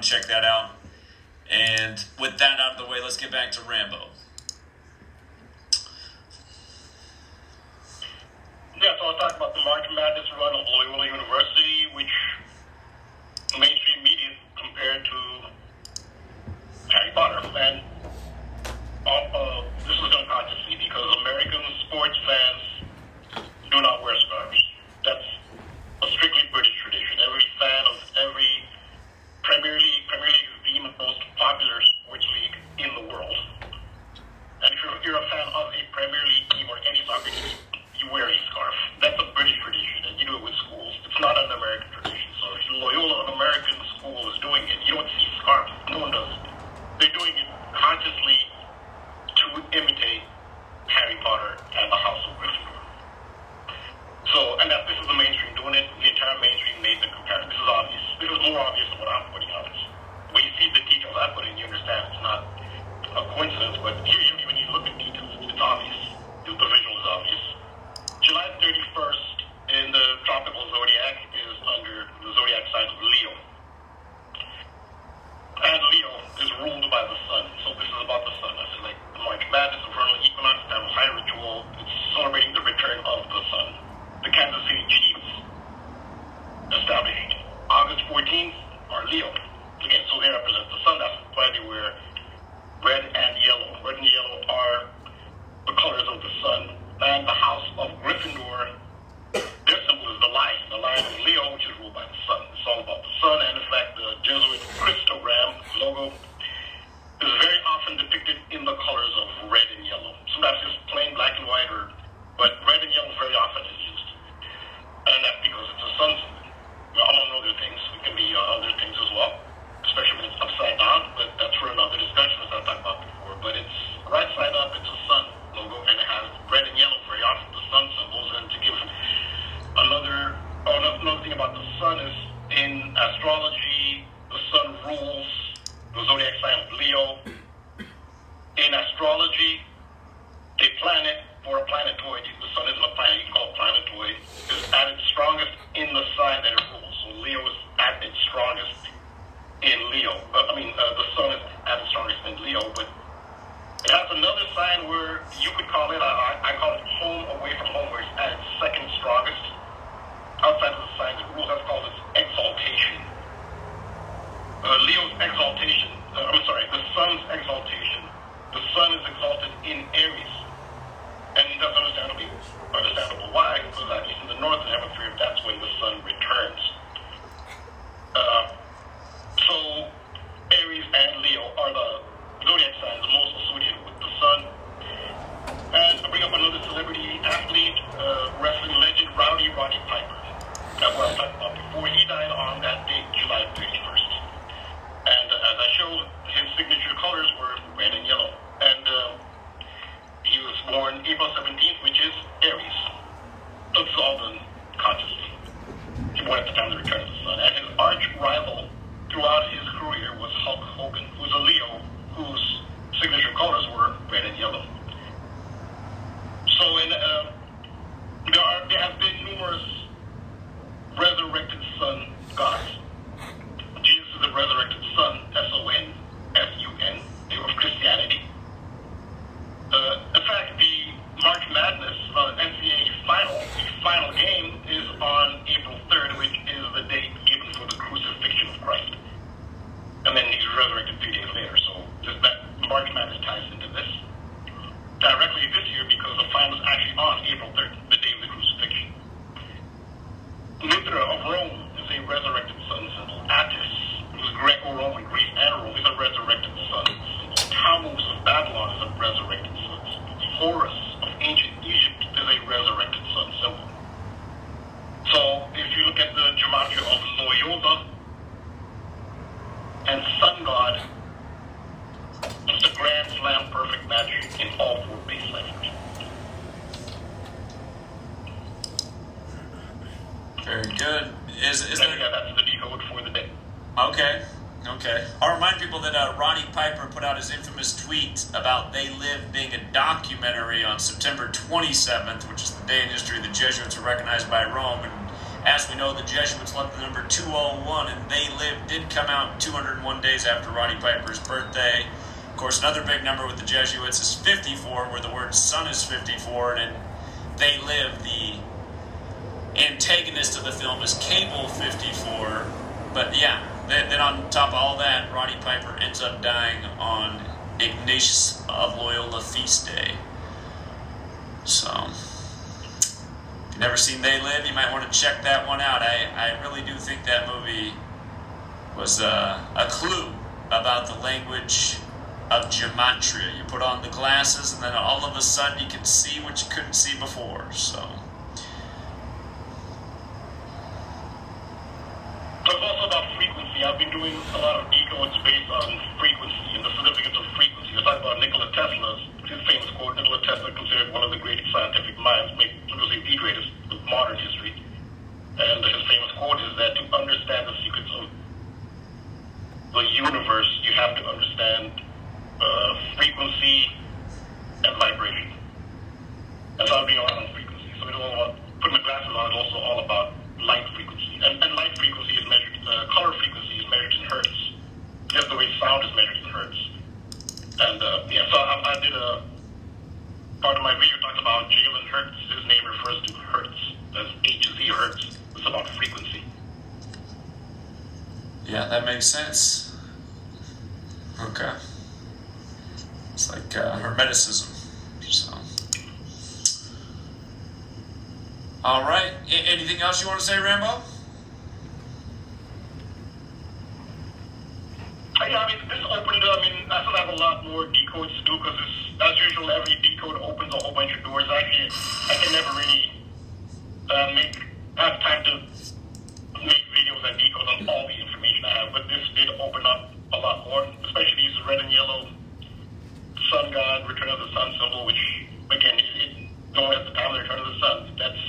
Check that out. And with that out of the way, let's get back to Rambo. Yeah, so I'll talk about the March Madness run of Loyola University, which mainstream media compared to fans, uh, uh, this is done consciously because American sports fans do not wear scarves. That's a strictly British tradition. Every fan of every Premier League, Premier League is the most popular sports league in the world. And if you're, you're a fan of a Premier League team or any soccer team, you wear a scarf. That's a British tradition, and you do it with schools. It's not an American tradition. So if Loyola, an American school, is doing it, you don't see scarves. No one does. They're doing it consciously to imitate Harry Potter and the House of Gryffindor. So, and that this is the mainstream doing it. The entire mainstream made the comparison. This is obvious. This is more obvious than what I'm putting out. When you see the details I put in, you understand it's not a coincidence. But here, when you look at details, it's obvious. The visual is obvious. July thirty-first in the tropical zodiac is under the zodiac sign of Leo. And Leo is ruled by the sun. So this is about the sun. I said, like, the March Madness, the vernal equinox, that high ritual. It's celebrating the return of the sun. The Kansas City Chiefs established August fourteenth are Leo. Again, so they represent the sun. That's why they wear red and yellow. Red and yellow are the colors of the sun. And the House of Gryffindor, their symbol is the lion. The lion is Leo, which is ruled by the sun. It's all about the sun. And in fact, the Jesuit Christogram logo is very often depicted in the colors of red and yellow. Sometimes just plain black and white, or but red and yellow very often is used. And that's because it's a sun symbol. Among other things, it can be uh, other things as well, especially when it's upside down, but that's for another discussion as I talked about before. But it's right side up, it's a sun logo, and it has red and yellow very often, the sun symbols. And to give another, oh, another, another thing about the sun is in astrology, the sun rules the zodiac sign of Leo. In astrology, a planet for a planetoid, the sun isn't a planet, you can call it planetoid, is at its strongest in the sign that it rules. So Leo is at its strongest in Leo. Uh, I mean, uh, the sun is at its strongest in Leo, but it has another sign where you could call it, I, I call it home, away from home, where it's at its second strongest. Outside of the sign that rules, that's called its exaltation. Uh, Leo's exaltation, uh, I'm sorry, the sun's exaltation. The sun is exalted in Aries. And that's understandable. Understandable why? Because at least in the northern hemisphere, that's when the sun returns. Uh, so Aries and Leo are the zodiac signs most associated with the sun. And to bring up another celebrity athlete, uh, wrestling legend Rowdy Roddy Piper. That's what I talked about before. He died on that date, July thirty-first. And uh, as I showed, his signature colors were red and yellow. And uh, he was born April seventeenth, which is Aries. That's all done consciously. He born at the time of the return of the sun. And his arch rival throughout his career was Hulk Hogan, who's a Leo, whose signature colors were red and yellow. So in, uh, there, are, there have been numerous resurrected sun gods. Jesus is the resurrected sun, S O N S U N, name of Christianity. Uh, in fact, the March Madness uh, N C double A final, the final game is on April third, which is the date given for the crucifixion of Christ. And then he's resurrected three days later, so this, that March Madness ties into this directly this year because the final is actually on April third, the day of the crucifixion. Luther of Rome is a resurrected sun symbol. Attis, who's Greco-Roman, Greece and Rome, is a resurrected sun symbol. Tammuz of Babylon is a resurrected sun symbol. Horus of ancient Egypt is a resurrected sun symbol. So if you look at the Gematria of Loyola and Sun God, it's a grand slam perfect match in all four base languages. Very good. Is is there... Yeah, that's the decode for the day. Okay. Okay. I'll remind people that uh, Roddy Piper put out his infamous tweet about They Live being a documentary on September twenty-seventh, which is the day in history the Jesuits were recognized by Rome. And as we know, the Jesuits left the number two oh one, and They Live did come out two hundred one days after Roddy Piper's birthday. Of course, another big number with the Jesuits is fifty-four, where the word sun is fifty-four, and in They Live, the antagonist of the film is Cable fifty-four. But yeah. Then, then on top of all that, Roddy Piper ends up dying on Ignatius of Loyola Feast Day. So, if you've never seen They Live, you might want to check that one out. I, I really do think that movie was a, a clue about the language of Gematria. You put on the glasses, and then all of a sudden you can see what you couldn't see before. So. It's also about frequency. I've been doing a lot of ego and space on frequency and the significance of frequency. We're talking about Nikola Tesla's his famous quote. Nikola Tesla, considered one of the greatest scientific minds, maybe the greatest of modern history. And his famous quote is that to understand the secrets of the universe, you have to understand uh, frequency and vibration. And so I've been on frequency. So it's all about putting my glasses on. It's also all about light frequency. And, and light frequency is measured, uh, color frequency is measured in hertz, just the way sound is measured in hertz. And uh, yeah, so I, I did a part of my video talked about Jalen Hertz. His name refers to hertz, as H Z hertz. It's about frequency. Yeah, that makes sense. Okay. It's like uh, Hermeticism. So. All right. A- anything else you want to say, Rambo? Yeah, I mean, this opened up. I mean, I still have a lot more decodes to do because, as usual, every decode opens a whole bunch of doors. Actually, I can never really uh, make have time to make videos and decodes on all the information I have. But this did open up a lot more, especially these red and yellow sun god, return of the sun symbol, which again, it going at the time of the return of the sun. That's,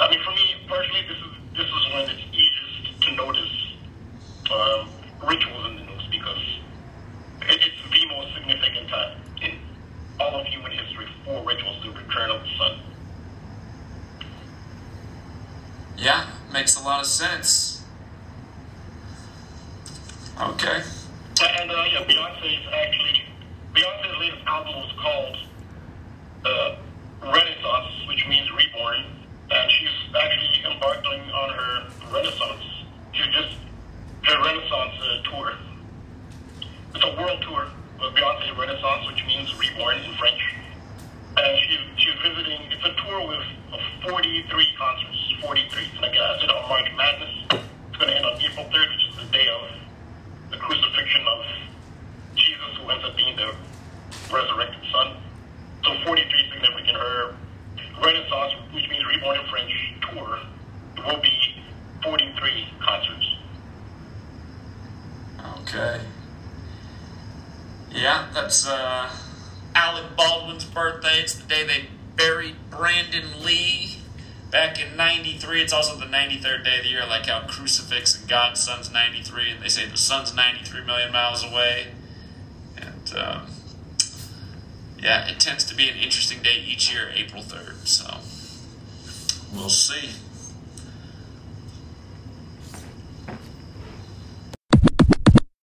I mean, for me personally, this is this is when it's easiest to notice um, rituals in the news because it, it's the most significant time in all of human history for rituals, the return of the sun. Yeah, makes a lot of sense. Okay. And uh, yeah, Beyonce's actually Beyonce's latest album was called uh, Renaissance, which means reborn, and she's actually embarking on her Renaissance. She's just her Renaissance uh, tour. It's a world tour of Beyonce Renaissance, which means reborn in French. And she she's visiting. It's a tour with uh, forty-three concerts, forty-three. And like I said, on March Madness, it's going to end on April third, which is the day of the crucifixion of Jesus, who ends up being the resurrected son. So forty-three significant. Her Renaissance, which means reborn in French, tour will be forty-three concerts. Okay. Yeah, that's uh, Alec Baldwin's birthday. It's the day they buried Brandon Lee back in ninety-three. It's also the ninety-third day of the year, like how Crucifix and God's Son's ninety-three, and they say the sun's ninety-three million miles away. And, um, yeah, it tends to be an interesting day each year, April third. So, we'll see.